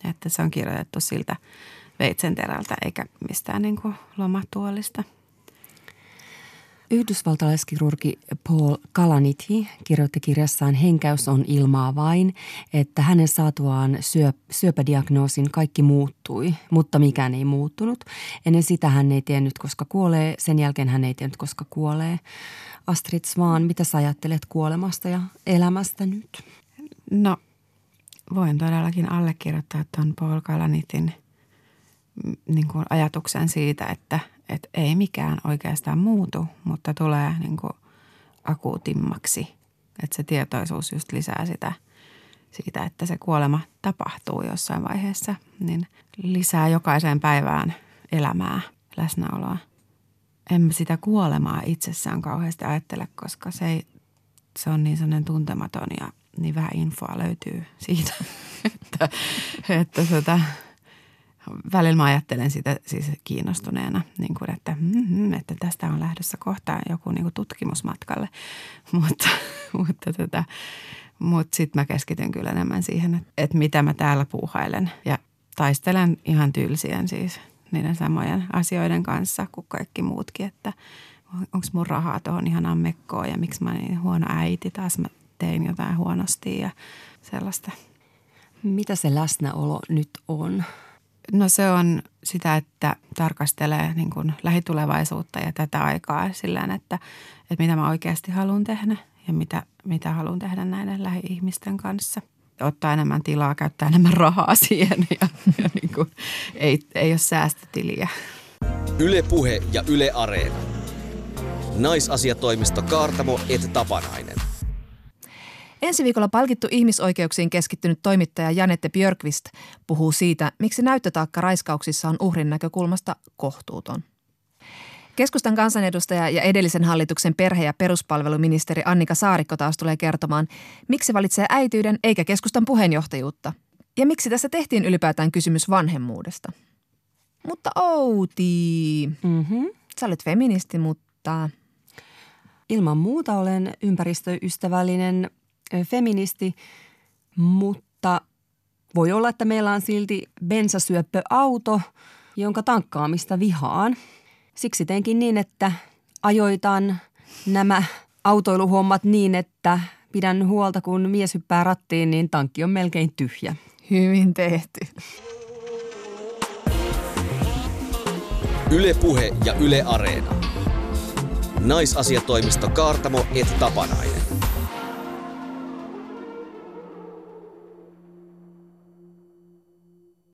että se on kirjoitettu siltä veitsenterältä eikä mistään niin kuin lomatuolista. Yhdysvaltalaiskirurgi Paul Kalanithi kirjoitti kirjassaan Henkäys on ilmaa vain, että hänen saatuaan syöpädiagnoosin kaikki muuttui, mutta mikään ei muuttunut. Ennen sitä hän ei tiennyt, koska kuolee, sen jälkeen hän ei tiennyt, koska kuolee. Astrid Swan, mitä sä ajattelet kuolemasta ja elämästä nyt? No, voin todellakin allekirjoittaa tuon Paul Kalanithin niin kuin ajatuksen siitä, että ei mikään oikeastaan muutu, mutta tulee niin kuin akuutimmaksi. Että se tietoisuus just lisää sitä, siitä, että se kuolema tapahtuu jossain vaiheessa, niin lisää jokaiseen päivään elämää, läsnäoloa. En sitä kuolemaa itsessään kauheasti ajattele, koska se on niin sellainen tuntematon ja niin vähän infoa löytyy siitä, että sitä... Välillä mä ajattelen sitä siis kiinnostuneena, niin kuin, että tästä on lähdössä kohtaan joku niin kuin tutkimusmatkalle, mutta sitten mä keskityn kyllä enemmän siihen, että mitä mä täällä puuhailen ja taistelen ihan tylsien siis niiden samojen asioiden kanssa kuin kaikki muutkin, että onko mun rahaa tuohon ihanaan mekkoon ja miksi mä oon niin huono äiti, taas mä tein jotain huonosti ja sellaista. Mitä se läsnäolo nyt on? No se on sitä, että tarkastelee niin kuin lähitulevaisuutta ja tätä aikaa sillään, että mitä mä oikeasti haluan tehdä ja mitä haluan tehdä näiden lähi-ihmisten kanssa. Ottaa enemmän tilaa, käyttää enemmän rahaa siihen ja niin kuin, ei ole säästötiliä. Yle Puhe ja Yle Areena. Naisasiatoimisto Kaartamo et Tapanainen. Ensi viikolla palkittu ihmisoikeuksiin keskittynyt toimittaja Janette Björkvist puhuu siitä, miksi näyttötaakka raiskauksissa on uhrin näkökulmasta kohtuuton. Keskustan kansanedustaja ja edellisen hallituksen perhe- ja peruspalveluministeri Annika Saarikko taas tulee kertomaan, miksi valitsee äitiyden eikä keskustan puheenjohtajuutta. Ja miksi tässä tehtiin ylipäätään kysymys vanhemmuudesta. Mutta Outi, sä olet feministi, mutta... Ilman muuta olen ympäristöystävällinen feministi, mutta voi olla, että meillä on silti bensasyöppöauto, jonka tankkaamista vihaan. Siksi teinkin niin, että ajoitan nämä autoiluhommat niin, että pidän huolta, kun mies hyppää rattiin, niin tankki on melkein tyhjä. Hyvin tehty. Yle Puhe ja Yle Areena. Naisasiatoimisto Kaartamo et Tapanainen.